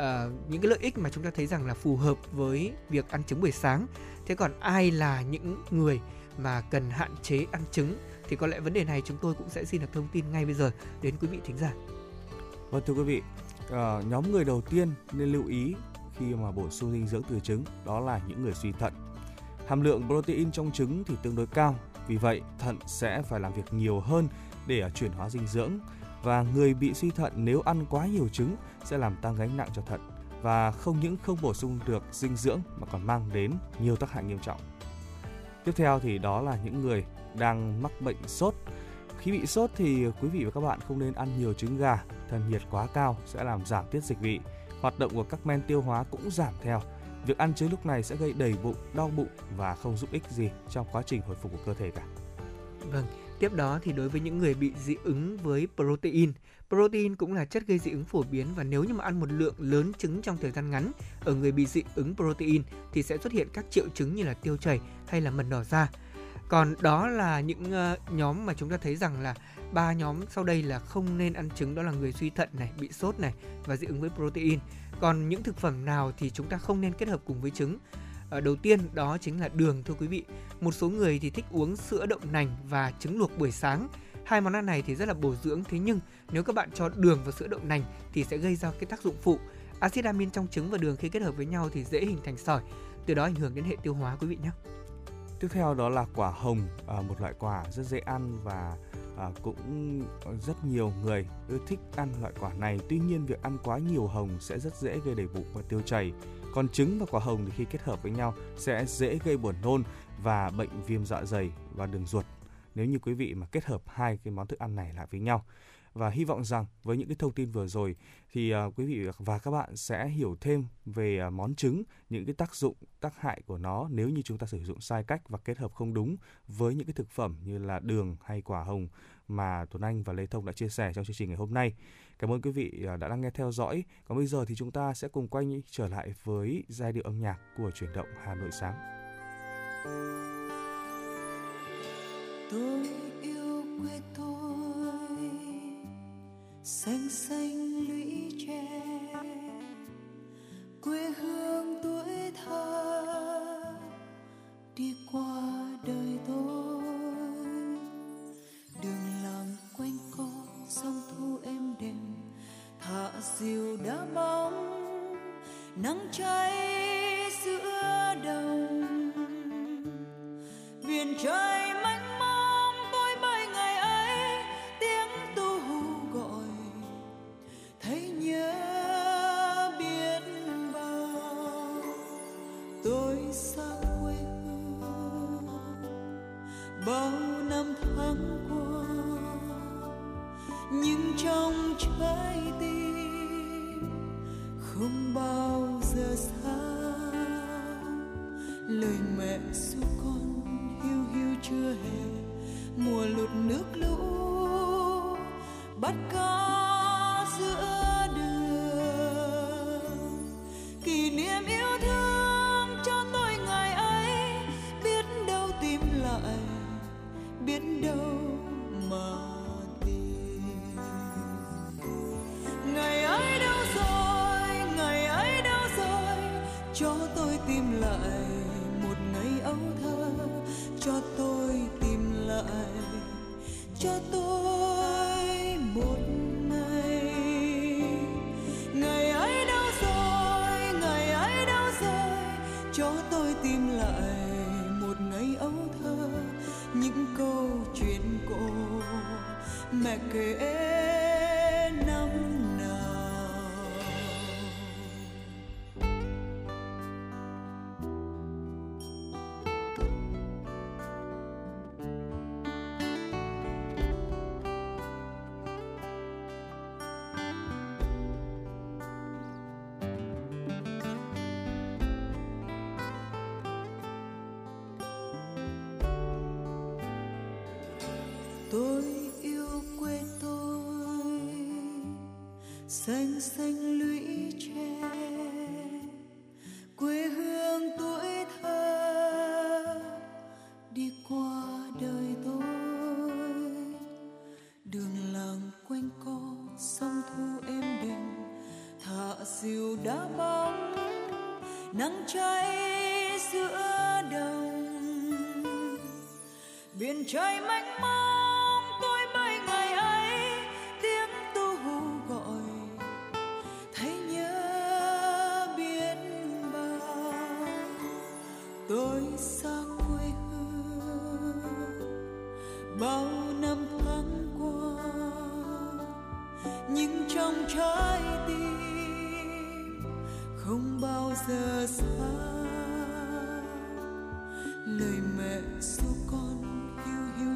những cái lợi ích mà chúng ta thấy rằng là phù hợp với việc ăn trứng buổi sáng. Thế còn ai là những người mà cần hạn chế ăn trứng thì có lẽ vấn đề này chúng tôi cũng sẽ xin được thông tin ngay bây giờ đến quý vị thính giả. Vâng, thưa quý vị, uh, nhóm người đầu tiên nên lưu ý khi mà bổ sung dinh dưỡng từ trứng đó là những người suy thận. Hàm lượng protein trong trứng thì tương đối cao, vì vậy thận sẽ phải làm việc nhiều hơn để chuyển hóa dinh dưỡng. Và người bị suy thận nếu ăn quá nhiều trứng sẽ làm tăng gánh nặng cho thận và không những không bổ sung được dinh dưỡng mà còn mang đến nhiều tác hại nghiêm trọng. Tiếp theo thì đó là những người đang mắc bệnh sốt. Khi bị sốt thì quý vị và các bạn không nên ăn nhiều trứng gà, thân nhiệt quá cao sẽ làm giảm tiết dịch vị, hoạt động của các men tiêu hóa cũng giảm theo. Việc ăn trứng lúc này sẽ gây đầy bụng, đau bụng và không giúp ích gì trong quá trình hồi phục của cơ thể cả. Vâng. Tiếp đó thì đối với những người bị dị ứng với protein, protein cũng là chất gây dị ứng phổ biến và nếu như mà ăn một lượng lớn trứng trong thời gian ngắn ở người bị dị ứng protein thì sẽ xuất hiện các triệu chứng như là tiêu chảy hay là mẩn đỏ da. Còn đó là những nhóm mà chúng ta thấy rằng là ba nhóm sau đây là không nên ăn trứng, đó là người suy thận này, bị sốt này và dị ứng với protein. Còn những thực phẩm nào thì chúng ta không nên kết hợp cùng với trứng? Đầu tiên đó chính là đường, thưa quý vị. Một số người thì thích uống sữa đậu nành và trứng luộc buổi sáng. Hai món ăn này thì rất là bổ dưỡng, thế nhưng nếu các bạn cho đường và sữa đậu nành thì sẽ gây ra cái tác dụng phụ. Acid amin trong trứng và đường khi kết hợp với nhau thì dễ hình thành sỏi, từ đó ảnh hưởng đến hệ tiêu hóa quý vị nhé. Tiếp theo đó là quả hồng, một loại quả rất dễ ăn và cũng rất nhiều người thích ăn loại quả này. Tuy nhiên việc ăn quá nhiều hồng sẽ rất dễ gây đầy bụng và tiêu chảy. Còn trứng và quả hồng thì khi kết hợp với nhau sẽ dễ gây buồn nôn và bệnh viêm dạ dày và đường ruột nếu như quý vị mà kết hợp hai cái món thức ăn này lại với nhau. Và hy vọng rằng với những cái thông tin vừa rồi thì uh, quý vị và các bạn sẽ hiểu thêm về uh, món trứng, những cái tác dụng, tác hại của nó nếu như chúng ta sử dụng sai cách và kết hợp không đúng với những cái thực phẩm như là đường hay quả hồng mà Tuấn Anh và Lê Thông đã chia sẻ trong chương trình ngày hôm nay. Cảm ơn quý vị đã lắng nghe theo dõi. Còn bây giờ thì chúng ta sẽ cùng quay trở lại với giai điệu âm nhạc của Chuyển động Hà Nội sáng. Tôi yêu quê tôi, xanh xanh lũy tre, quê hương tuổi thơ đi qua đời tôi. Đường lòng quanh co sông thu êm đềm, thả diều đã bóng nắng cháy giữa đồng, biển trời mênh mông. Tôi bay ngày ấy tiếng tu hú gọi, thấy nhớ biết bao. Tôi xa quê hương bao năm tháng qua, nhưng trong trái tim không bao giờ xa. Lời mẹ ru con hiu hiu chưa hè, mùa lụt nước lũ bắt cá giữa đường. Kỷ niệm yêu thương cho tôi ngày ấy, biết đâu tìm lại, biết đâu mà. Ngày ấy đâu rồi, ngày ấy đâu rồi, cho tôi tìm lại một ngày ấu thơ, cho tôi tìm lại, cho tôi một ngày. Ngày ấy đâu rồi, ngày ấy đâu rồi, cho tôi tìm lại một ngày ấu thơ, những câu chuyện cổ mẹ kể. tôi yêu quê tôi xanh xanh lũy tre, quê hương tuổi thơ đi qua đời tôi, đường làng quanh co sông thu êm đềm, thả diều đá bóng nắng cháy giữa đồng, biển trời mênh mông tôi bay ngày ấy, tiếng tu hú gọi thấy nhớ biết bao, tôi xa quê hương bao năm tháng qua, nhưng trong trái tim không bao giờ xa lời mẹ ru con.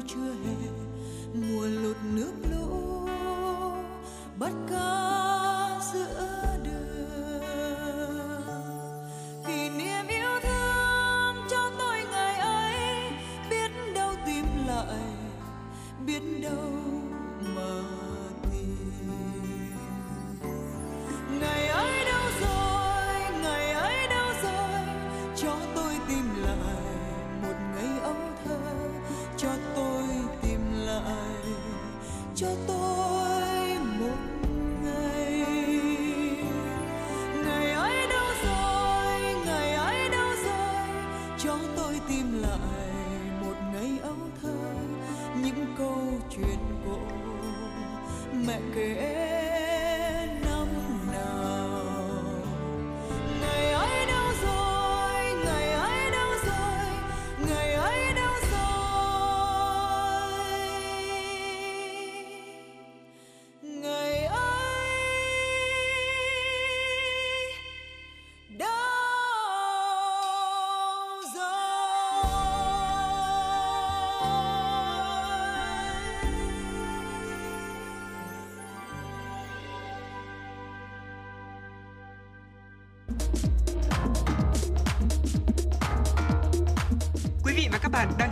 Chưa hè mùa lụt nước lũ bắt cá giữa đường, kỷ niệm yêu thương cho tôi ngày ấy, biết đâu tìm lại, biết đâu mà tìm ngày ấy đâu rồi, ngày ấy đâu rồi, cho tôi tìm lại một ngày ấu thơ, cho tôi cho tôi một ngày, ngày ấy đâu rồi, ngày ấy đâu rồi, cho tôi tìm lại một ngày ấu thơ, những câu chuyện cũ mẹ kể năm nào, ngày ấy đâu rồi, ngày ấy đâu rồi, ngày ấy đâu rồi. Bạn đang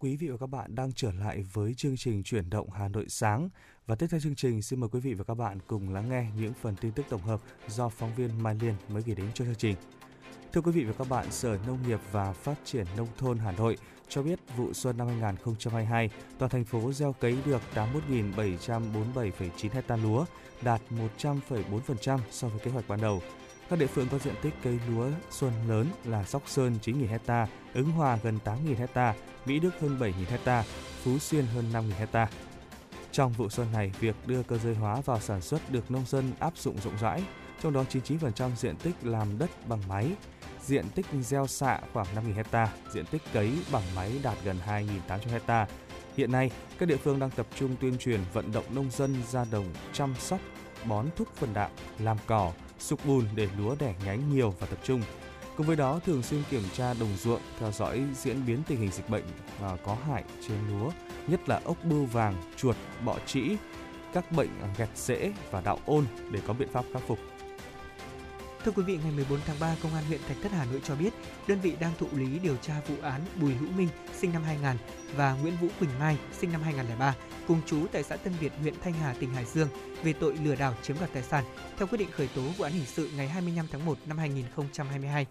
Quý vị và các bạn đang trở lại với chương trình Chuyển động Hà Nội sáng. Và tiếp theo chương trình, xin mời quý vị và các bạn cùng lắng nghe những phần tin tức tổng hợp do phóng viên Mai Liên mới gửi đến cho chương trình. Thưa quý vị và các bạn, Sở Nông nghiệp và Phát triển Nông thôn Hà Nội cho biết vụ xuân năm hai không hai hai, toàn thành phố gieo cấy được tám mươi mốt nghìn bảy trăm bốn mươi bảy phẩy chín ha lúa, đạt một trăm phẩy bốn phần trăm so với kế hoạch ban đầu. Các địa phương có diện tích cây lúa xuân lớn là Sóc Sơn chín nghìn ha, Ứng Hòa gần tám nghìn ha, Mỹ Đức hơn bảy nghìn ha, Phú Xuyên hơn năm nghìn ha. Trong vụ xuân này, việc đưa cơ giới hóa vào sản xuất được nông dân áp dụng rộng rãi, trong đó chín mươi chín phần trăm diện tích làm đất bằng máy, diện tích gieo xạ khoảng năm nghìn ha, diện tích cấy bằng máy đạt gần hai nghìn tám trăm ha. Hiện nay, các địa phương đang tập trung tuyên truyền vận động nông dân ra đồng chăm sóc, bón thuốc phân đạm, làm cỏ, sục bùn để lúa đẻ nhánh nhiều và tập trung. Cùng với đó, thường xuyên kiểm tra đồng ruộng, theo dõi diễn biến tình hình dịch bệnh và có hại trên lúa, nhất là ốc bươu vàng, chuột, bọ trĩ, các bệnh gẹt rễ và đạo ôn để có biện pháp khắc phục. Thưa quý vị, ngày mười bốn tháng ba, Công an huyện Thạch Thất, Hà Nội cho biết, đơn vị đang thụ lý điều tra vụ án Bùi Hữu Minh, sinh năm hai nghìn, và Nguyễn Vũ Quỳnh Mai, sinh năm hai nghìn lẻ ba, cùng trú tại xã Tân Việt, huyện Thanh Hà, tỉnh Hải Dương, về tội lừa đảo chiếm đoạt tài sản, theo quyết định khởi tố vụ án hình sự ngày hai mươi lăm tháng một năm hai nghìn không trăm hai mươi hai.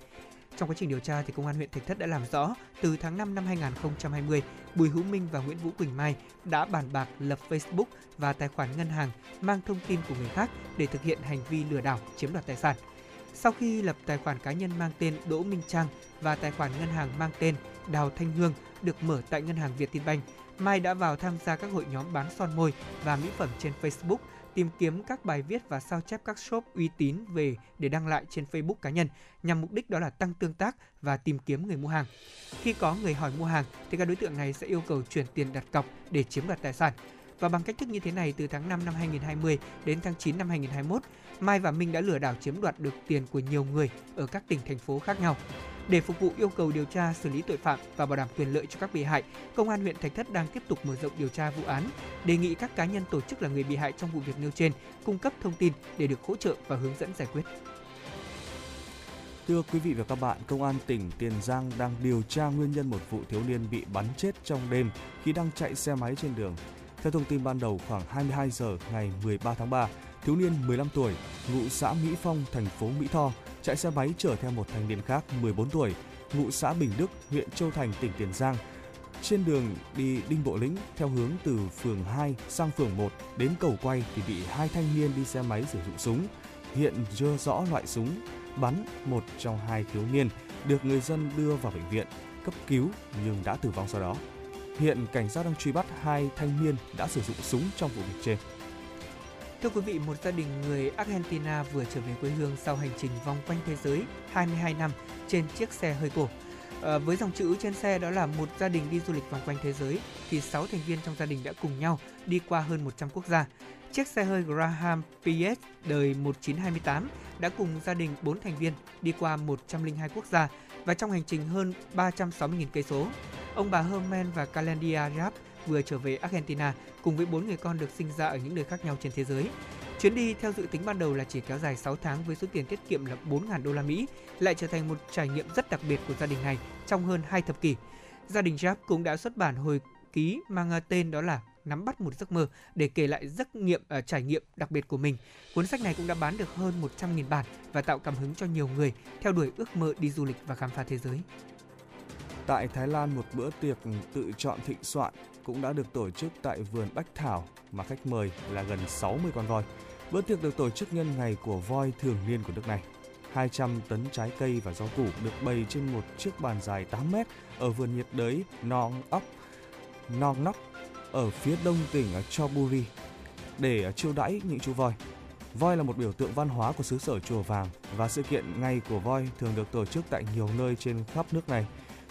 Trong quá trình điều tra, thì Công an huyện Thạch Thất đã làm rõ, từ tháng năm năm hai nghìn không trăm hai mươi, Bùi Hữu Minh và Nguyễn Vũ Quỳnh Mai đã bàn bạc lập Facebook và tài khoản ngân hàng mang thông tin của người khác để thực hiện hành vi lừa đảo chiếm đoạt tài sản. Sau khi lập tài khoản cá nhân mang tên Đỗ Minh Trang và tài khoản ngân hàng mang tên Đào Thanh Hương được mở tại ngân hàng Vietinbank, Mai đã vào tham gia các hội nhóm bán son môi và mỹ phẩm trên Facebook, tìm kiếm các bài viết và sao chép các shop uy tín về để đăng lại trên Facebook cá nhân, nhằm mục đích đó là tăng tương tác và tìm kiếm người mua hàng. Khi có người hỏi mua hàng thì các đối tượng này sẽ yêu cầu chuyển tiền đặt cọc để chiếm đoạt tài sản. Và bằng cách thức như thế này, từ tháng năm năm hai nghìn không trăm hai mươi đến tháng chín năm hai nghìn không trăm hai mươi mốt, Mai và Minh đã lừa đảo chiếm đoạt được tiền của nhiều người ở các tỉnh, thành phố khác nhau. Để phục vụ yêu cầu điều tra xử lý tội phạm và bảo đảm quyền lợi cho các bị hại, Công an huyện Thạch Thất đang tiếp tục mở rộng điều tra vụ án, đề nghị các cá nhân tổ chức là người bị hại trong vụ việc nêu trên cung cấp thông tin để được hỗ trợ và hướng dẫn giải quyết. Thưa quý vị và các bạn, Công an tỉnh Tiền Giang đang điều tra nguyên nhân một vụ thiếu niên bị bắn chết trong đêm khi đang chạy xe máy trên đường. Theo thông tin ban đầu, khoảng hai mươi hai giờ ngày mười ba tháng ba, thiếu niên mười lăm tuổi, ngụ xã Mỹ Phong, thành phố Mỹ Tho, chạy xe máy chở theo một thanh niên khác mười bốn tuổi, ngụ xã Bình Đức, huyện Châu Thành, tỉnh Tiền Giang, trên đường đi Đinh Bộ Lĩnh theo hướng từ phường hai sang phường một đến cầu quay thì bị hai thanh niên đi xe máy sử dụng súng. Hiện chưa rõ loại súng bắn, một trong hai thiếu niên được người dân đưa vào bệnh viện cấp cứu nhưng đã tử vong sau đó. Hiện cảnh sát đang truy bắt hai thanh niên đã sử dụng súng trong vụ việc trên. Thưa quý vị, một gia đình người Argentina vừa trở về quê hương sau hành trình vòng quanh thế giới hai mươi hai năm trên chiếc xe hơi cổ. À, với dòng chữ trên xe đó là một gia đình đi du lịch vòng quanh thế giới, thì sáu thành viên trong gia đình đã cùng nhau đi qua hơn một trăm quốc gia. Chiếc xe hơi Graham pê ét đời một nghìn chín trăm hai mươi tám đã cùng gia đình bốn thành viên đi qua một trăm lẻ hai quốc gia và trong hành trình hơn ba trăm sáu mươi nghìn cây số. Ông bà Herman và Calendia Rapp vừa trở về Argentina cùng với bốn người con được sinh ra ở những nơi khác nhau trên thế giới. Chuyến đi theo dự tính ban đầu là chỉ kéo dài sáu tháng với số tiền tiết kiệm là bốn nghìn đô la Mỹ, lại trở thành một trải nghiệm rất đặc biệt của gia đình này trong hơn hai thập kỷ. Gia đình Rapp cũng đã xuất bản hồi ký mang tên đó là Nắm bắt một giấc mơ để kể lại giấc nghiệm uh, trải nghiệm đặc biệt của mình. Cuốn sách này cũng đã bán được hơn một trăm nghìn bản và tạo cảm hứng cho nhiều người theo đuổi ước mơ đi du lịch và khám phá thế giới. Tại Thái Lan, một bữa tiệc tự chọn thịnh soạn cũng đã được tổ chức tại vườn Bách Thảo mà khách mời là gần sáu mươi con voi. Bữa tiệc được tổ chức nhân ngày của voi thường niên của nước này. hai trăm tấn trái cây và rau củ được bày trên một chiếc bàn dài tám mét ở vườn nhiệt đới Nong Nok, Nong Nok ở phía đông tỉnh Chonburi để chiêu đãi những chú voi. Voi là một biểu tượng văn hóa của xứ sở Chùa Vàng và sự kiện ngày của voi thường được tổ chức tại nhiều nơi trên khắp nước này.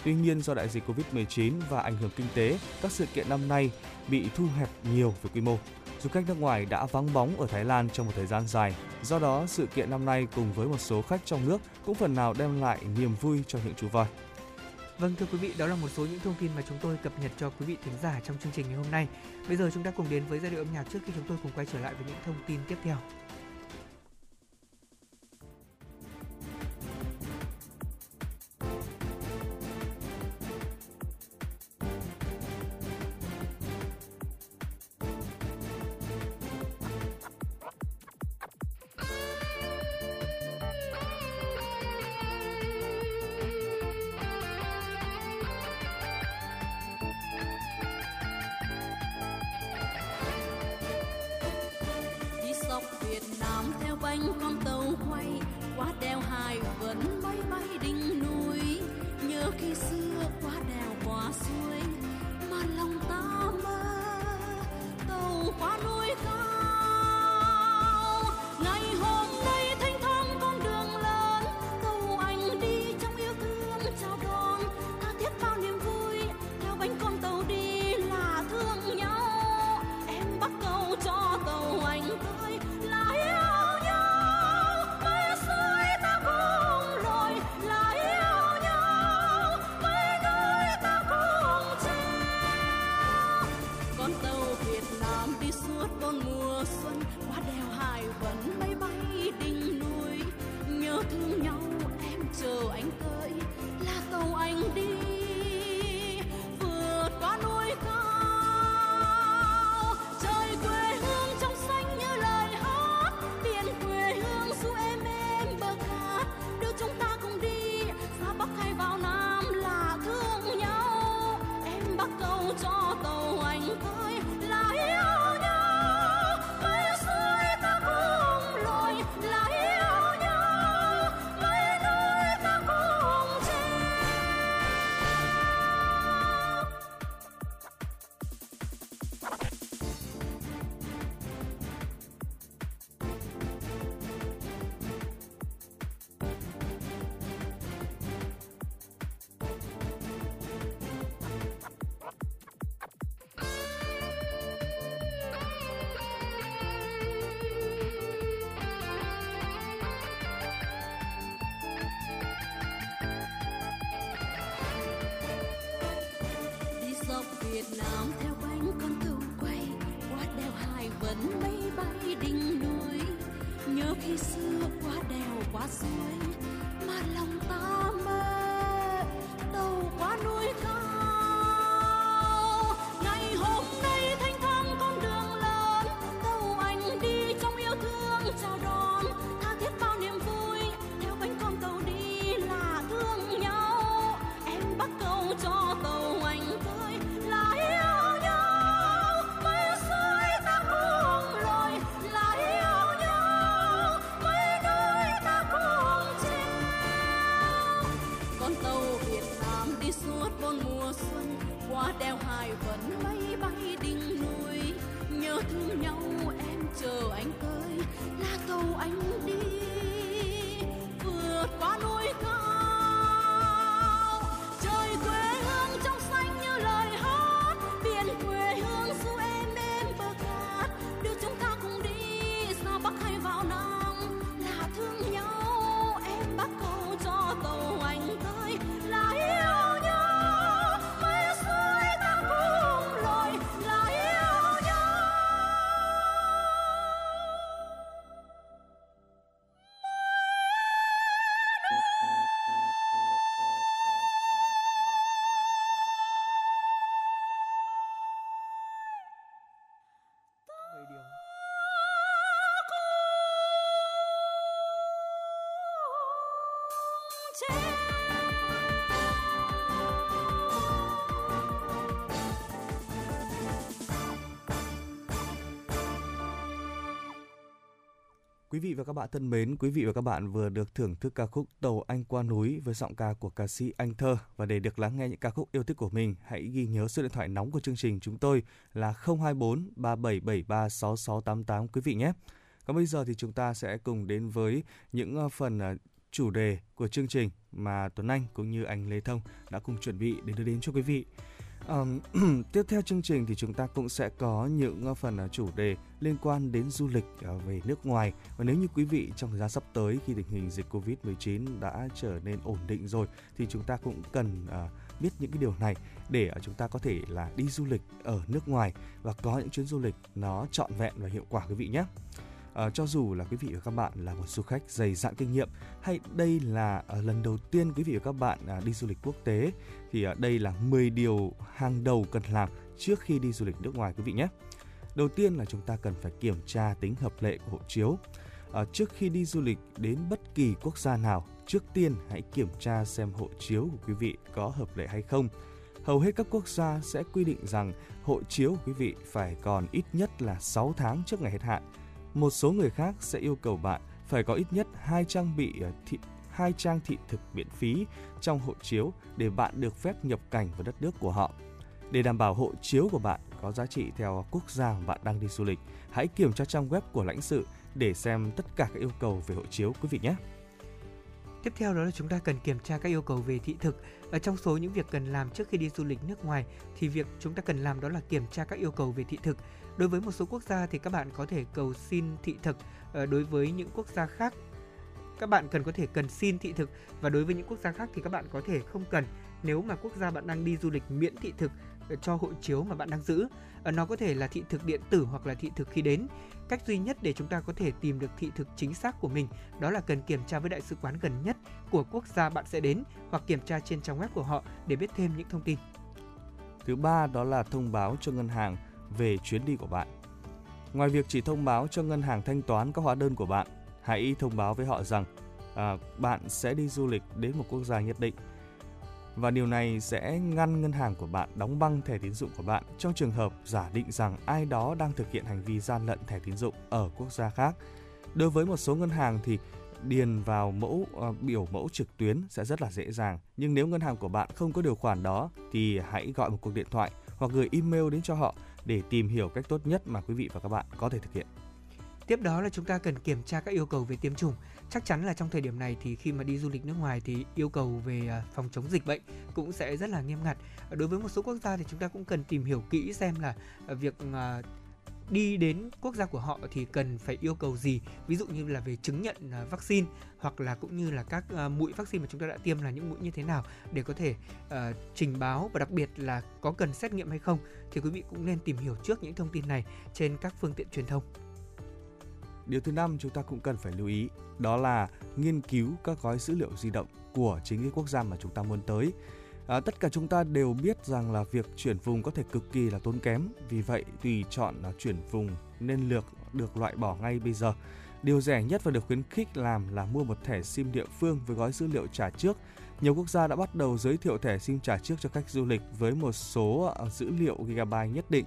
Tuy nhiên, do đại dịch covid mười chín và ảnh hưởng kinh tế, các sự kiện năm nay bị thu hẹp nhiều về quy mô. Du khách nước ngoài đã vắng bóng ở Thái Lan trong một thời gian dài. Do đó, sự kiện năm nay cùng với một số khách trong nước cũng phần nào đem lại niềm vui cho những chú voi. Vâng, thưa quý vị, đó là một số những thông tin mà chúng tôi cập nhật cho quý vị thính giả trong chương trình ngày hôm nay. Bây giờ chúng ta cùng đến với giai điệu âm nhạc trước khi chúng tôi cùng quay trở lại với những thông tin tiếp theo. Hãy Việt Nam theo bánh con tàu quay qua đèo hải vẫn máy bay đỉnh núi, nhớ khi xưa qua đèo qua suối mà lòng ta mê tàu qua núi cao. Ngày hôm nay thanh thang con đường lớn, tàu anh đi trong yêu thương chào đón tha thiết bao niềm vui, theo bánh con tàu đi là thương nhau, em bắt cầu cho tàu anh tới là yêu nhau, mấy suối ta cùng rồi là yêu nhau, mấy nơi ta cùng treo. Con tàu Việt Nam đi suốt bốn mùa xuân, qua đèo Hải Vân máy bay đỉnh núi, nhớ thương nhau em chờ anh tới là tàu anh đi vượt qua núi cao. Quý vị và các bạn thân mến, quý vị và các bạn vừa được thưởng thức ca khúc Tàu Anh Qua Núi với giọng ca của ca sĩ Anh Thơ. Và để được lắng nghe những ca khúc yêu thích của mình, hãy ghi nhớ số điện thoại nóng của chương trình chúng tôi là không hai bốn ba bảy bảy ba sáu sáu tám tám quý vị nhé. Còn bây giờ thì chúng ta sẽ cùng đến với những phần chủ đề của chương trình mà Tuấn Anh cũng như anh Lê Thông đã cùng chuẩn bị để đưa đến cho quý vị. Um, tiếp theo chương trình thì chúng ta cũng sẽ có những phần chủ đề liên quan đến du lịch về nước ngoài. Và nếu như quý vị trong thời gian sắp tới khi tình hình dịch covid mười chín đã trở nên ổn định rồi thì chúng ta cũng cần uh, biết những cái điều này để chúng ta có thể là đi du lịch ở nước ngoài và có những chuyến du lịch nó trọn vẹn và hiệu quả quý vị nhé. À, cho dù là quý vị và các bạn là một du khách dày dạn kinh nghiệm hay đây là à, lần đầu tiên quý vị và các bạn à, đi du lịch quốc tế thì à, đây là mười điều hàng đầu cần làm trước khi đi du lịch nước ngoài quý vị nhé. Đầu tiên là chúng ta cần phải kiểm tra tính hợp lệ của hộ chiếu. À, trước khi đi du lịch đến bất kỳ quốc gia nào, trước tiên hãy kiểm tra xem hộ chiếu của quý vị có hợp lệ hay không. Hầu hết các quốc gia sẽ quy định rằng hộ chiếu của quý vị phải còn ít nhất là sáu tháng trước ngày hết hạn. Một số người khác sẽ yêu cầu bạn phải có ít nhất hai trang bị thị, hai trang thị thực miễn phí trong hộ chiếu để bạn được phép nhập cảnh vào đất nước của họ. Để đảm bảo hộ chiếu của bạn có giá trị theo quốc gia mà bạn đang đi du lịch, hãy kiểm tra trang web của lãnh sự để xem tất cả các yêu cầu về hộ chiếu quý vị nhé. Tiếp theo đó là chúng ta cần kiểm tra các yêu cầu về thị thực. Ở trong số những việc cần làm trước khi đi du lịch nước ngoài thì việc chúng ta cần làm đó là kiểm tra các yêu cầu về thị thực. Đối với một số quốc gia thì các bạn có thể cầu xin thị thực, đối với những quốc gia khác các bạn cần có thể cần xin thị thực và đối với những quốc gia khác thì các bạn có thể không cần nếu mà quốc gia bạn đang đi du lịch miễn thị thực cho hộ chiếu mà bạn đang giữ. Nó có thể là thị thực điện tử hoặc là thị thực khi đến. Cách duy nhất để chúng ta có thể tìm được thị thực chính xác của mình đó là cần kiểm tra với đại sứ quán gần nhất của quốc gia bạn sẽ đến hoặc kiểm tra trên trang web của họ để biết thêm những thông tin. Thứ ba đó là thông báo cho ngân hàng về chuyến đi của bạn. Ngoài việc chỉ thông báo cho ngân hàng thanh toán các hóa đơn của bạn, hãy thông báo với họ rằng à, bạn sẽ đi du lịch đến một quốc gia nhất định. Và điều này sẽ ngăn ngân hàng của bạn đóng băng thẻ tín dụng của bạn trong trường hợp giả định rằng ai đó đang thực hiện hành vi gian lận thẻ tín dụng ở quốc gia khác. Đối với một số ngân hàng thì điền vào mẫu à, biểu mẫu trực tuyến sẽ rất là dễ dàng. Nhưng nếu ngân hàng của bạn không có điều khoản đó thì hãy gọi một cuộc điện thoại hoặc gửi email đến cho họ để tìm hiểu cách tốt nhất mà quý vị và các bạn có thể thực hiện. Tiếp đó là chúng ta cần kiểm tra các yêu cầu về tiêm chủng. Chắc chắn là trong thời điểm này thì khi mà đi du lịch nước ngoài thì yêu cầu về phòng chống dịch bệnh cũng sẽ rất là nghiêm ngặt. Đối với một số quốc gia thì chúng ta cũng cần tìm hiểu kỹ xem là việc đi đến quốc gia của họ thì cần phải yêu cầu gì, ví dụ như là về chứng nhận vaccine hoặc là cũng như là các mũi vaccine mà chúng ta đã tiêm là những mũi như thế nào để có thể uh, trình báo, và đặc biệt là có cần xét nghiệm hay không thì quý vị cũng nên tìm hiểu trước những thông tin này trên các phương tiện truyền thông. Điều thứ năm chúng ta cũng cần phải lưu ý đó là nghiên cứu các gói dữ liệu di động của chính cái quốc gia mà chúng ta muốn tới. À, tất cả chúng ta đều biết rằng là việc chuyển vùng có thể cực kỳ là tốn kém, vì vậy tùy chọn là chuyển vùng nên lược được loại bỏ ngay bây giờ. Điều rẻ nhất và được khuyến khích làm là mua một thẻ SIM địa phương với gói dữ liệu trả trước. Nhiều quốc gia đã bắt đầu giới thiệu thẻ SIM trả trước cho khách du lịch với một số dữ liệu gigabyte nhất định,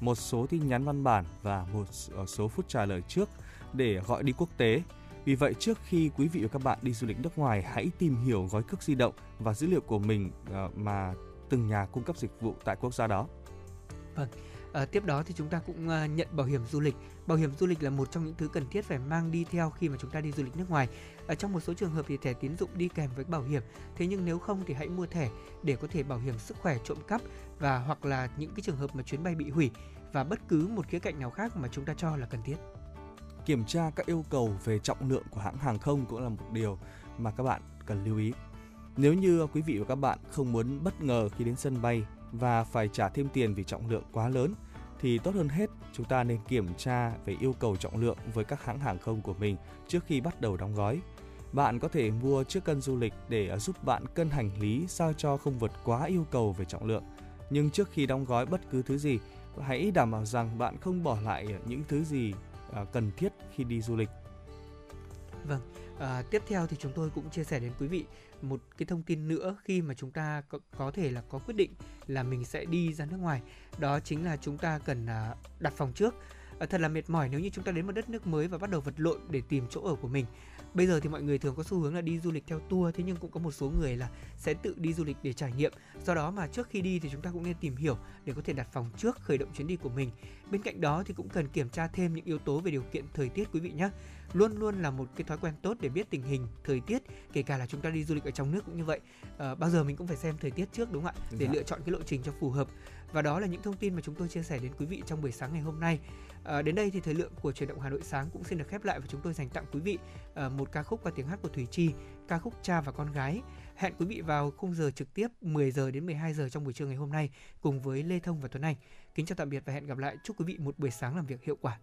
một số tin nhắn văn bản và một số phút trả lời trước để gọi đi quốc tế. Vì vậy, trước khi quý vị và các bạn đi du lịch nước ngoài, hãy tìm hiểu gói cước di động và dữ liệu của mình mà từng nhà cung cấp dịch vụ tại quốc gia đó. Vâng. À, tiếp đó thì chúng ta cũng à, nhận bảo hiểm du lịch. Bảo hiểm du lịch là một trong những thứ cần thiết phải mang đi theo khi mà chúng ta đi du lịch nước ngoài. À, trong một số trường hợp thì thẻ tín dụng đi kèm với bảo hiểm. Thế nhưng nếu không thì hãy mua thẻ để có thể bảo hiểm sức khỏe trộm cắp và hoặc là những cái trường hợp mà chuyến bay bị hủy và bất cứ một khía cạnh nào khác mà chúng ta cho là cần thiết. Kiểm tra các yêu cầu về trọng lượng của hãng hàng không cũng là một điều mà các bạn cần lưu ý. Nếu như quý vị và các bạn không muốn bất ngờ khi đến sân bay và phải trả thêm tiền vì trọng lượng quá lớn, thì tốt hơn hết chúng ta nên kiểm tra về yêu cầu trọng lượng với các hãng hàng không của mình trước khi bắt đầu đóng gói. Bạn có thể mua chiếc cân du lịch để giúp bạn cân hành lý sao cho không vượt quá yêu cầu về trọng lượng. Nhưng trước khi đóng gói bất cứ thứ gì, hãy đảm bảo rằng bạn không bỏ lại những thứ gì cần thiết khi đi du lịch. Vâng, à, tiếp theo thì chúng tôi cũng chia sẻ đến quý vị một cái thông tin nữa khi mà chúng ta có, có thể là có quyết định là mình sẽ đi ra nước ngoài. Đó chính là chúng ta cần à, đặt phòng trước. À, thật là mệt mỏi nếu như chúng ta đến một đất nước mới và bắt đầu vật lộn để tìm chỗ ở của mình. Bây giờ thì mọi người thường có xu hướng là đi du lịch theo tour, thế nhưng cũng có một số người là sẽ tự đi du lịch để trải nghiệm. Do đó mà trước khi đi thì chúng ta cũng nên tìm hiểu để có thể đặt phòng trước khởi động chuyến đi của mình. Bên cạnh đó thì cũng cần kiểm tra thêm những yếu tố về điều kiện thời tiết quý vị nhé. Luôn luôn là một cái thói quen tốt để biết tình hình thời tiết, kể cả là chúng ta đi du lịch ở trong nước cũng như vậy. À, bao giờ mình cũng phải xem thời tiết trước, đúng không ạ? Để dạ. lựa chọn cái lộ trình cho phù hợp. Và đó là những thông tin mà chúng tôi chia sẻ đến quý vị trong buổi sáng ngày hôm nay. À, đến đây thì thời lượng của Chuyển động Hà Nội sáng cũng xin được khép lại, và chúng tôi dành tặng quý vị à, một ca khúc qua tiếng hát của Thùy Chi, ca khúc Cha và Con Gái. Hẹn quý vị vào khung giờ trực tiếp mười giờ đến mười hai giờ trong buổi trưa ngày hôm nay cùng với Lê Thông và Tuấn Anh. Kính chào tạm biệt và hẹn gặp lại. Chúc quý vị một buổi sáng làm việc hiệu quả.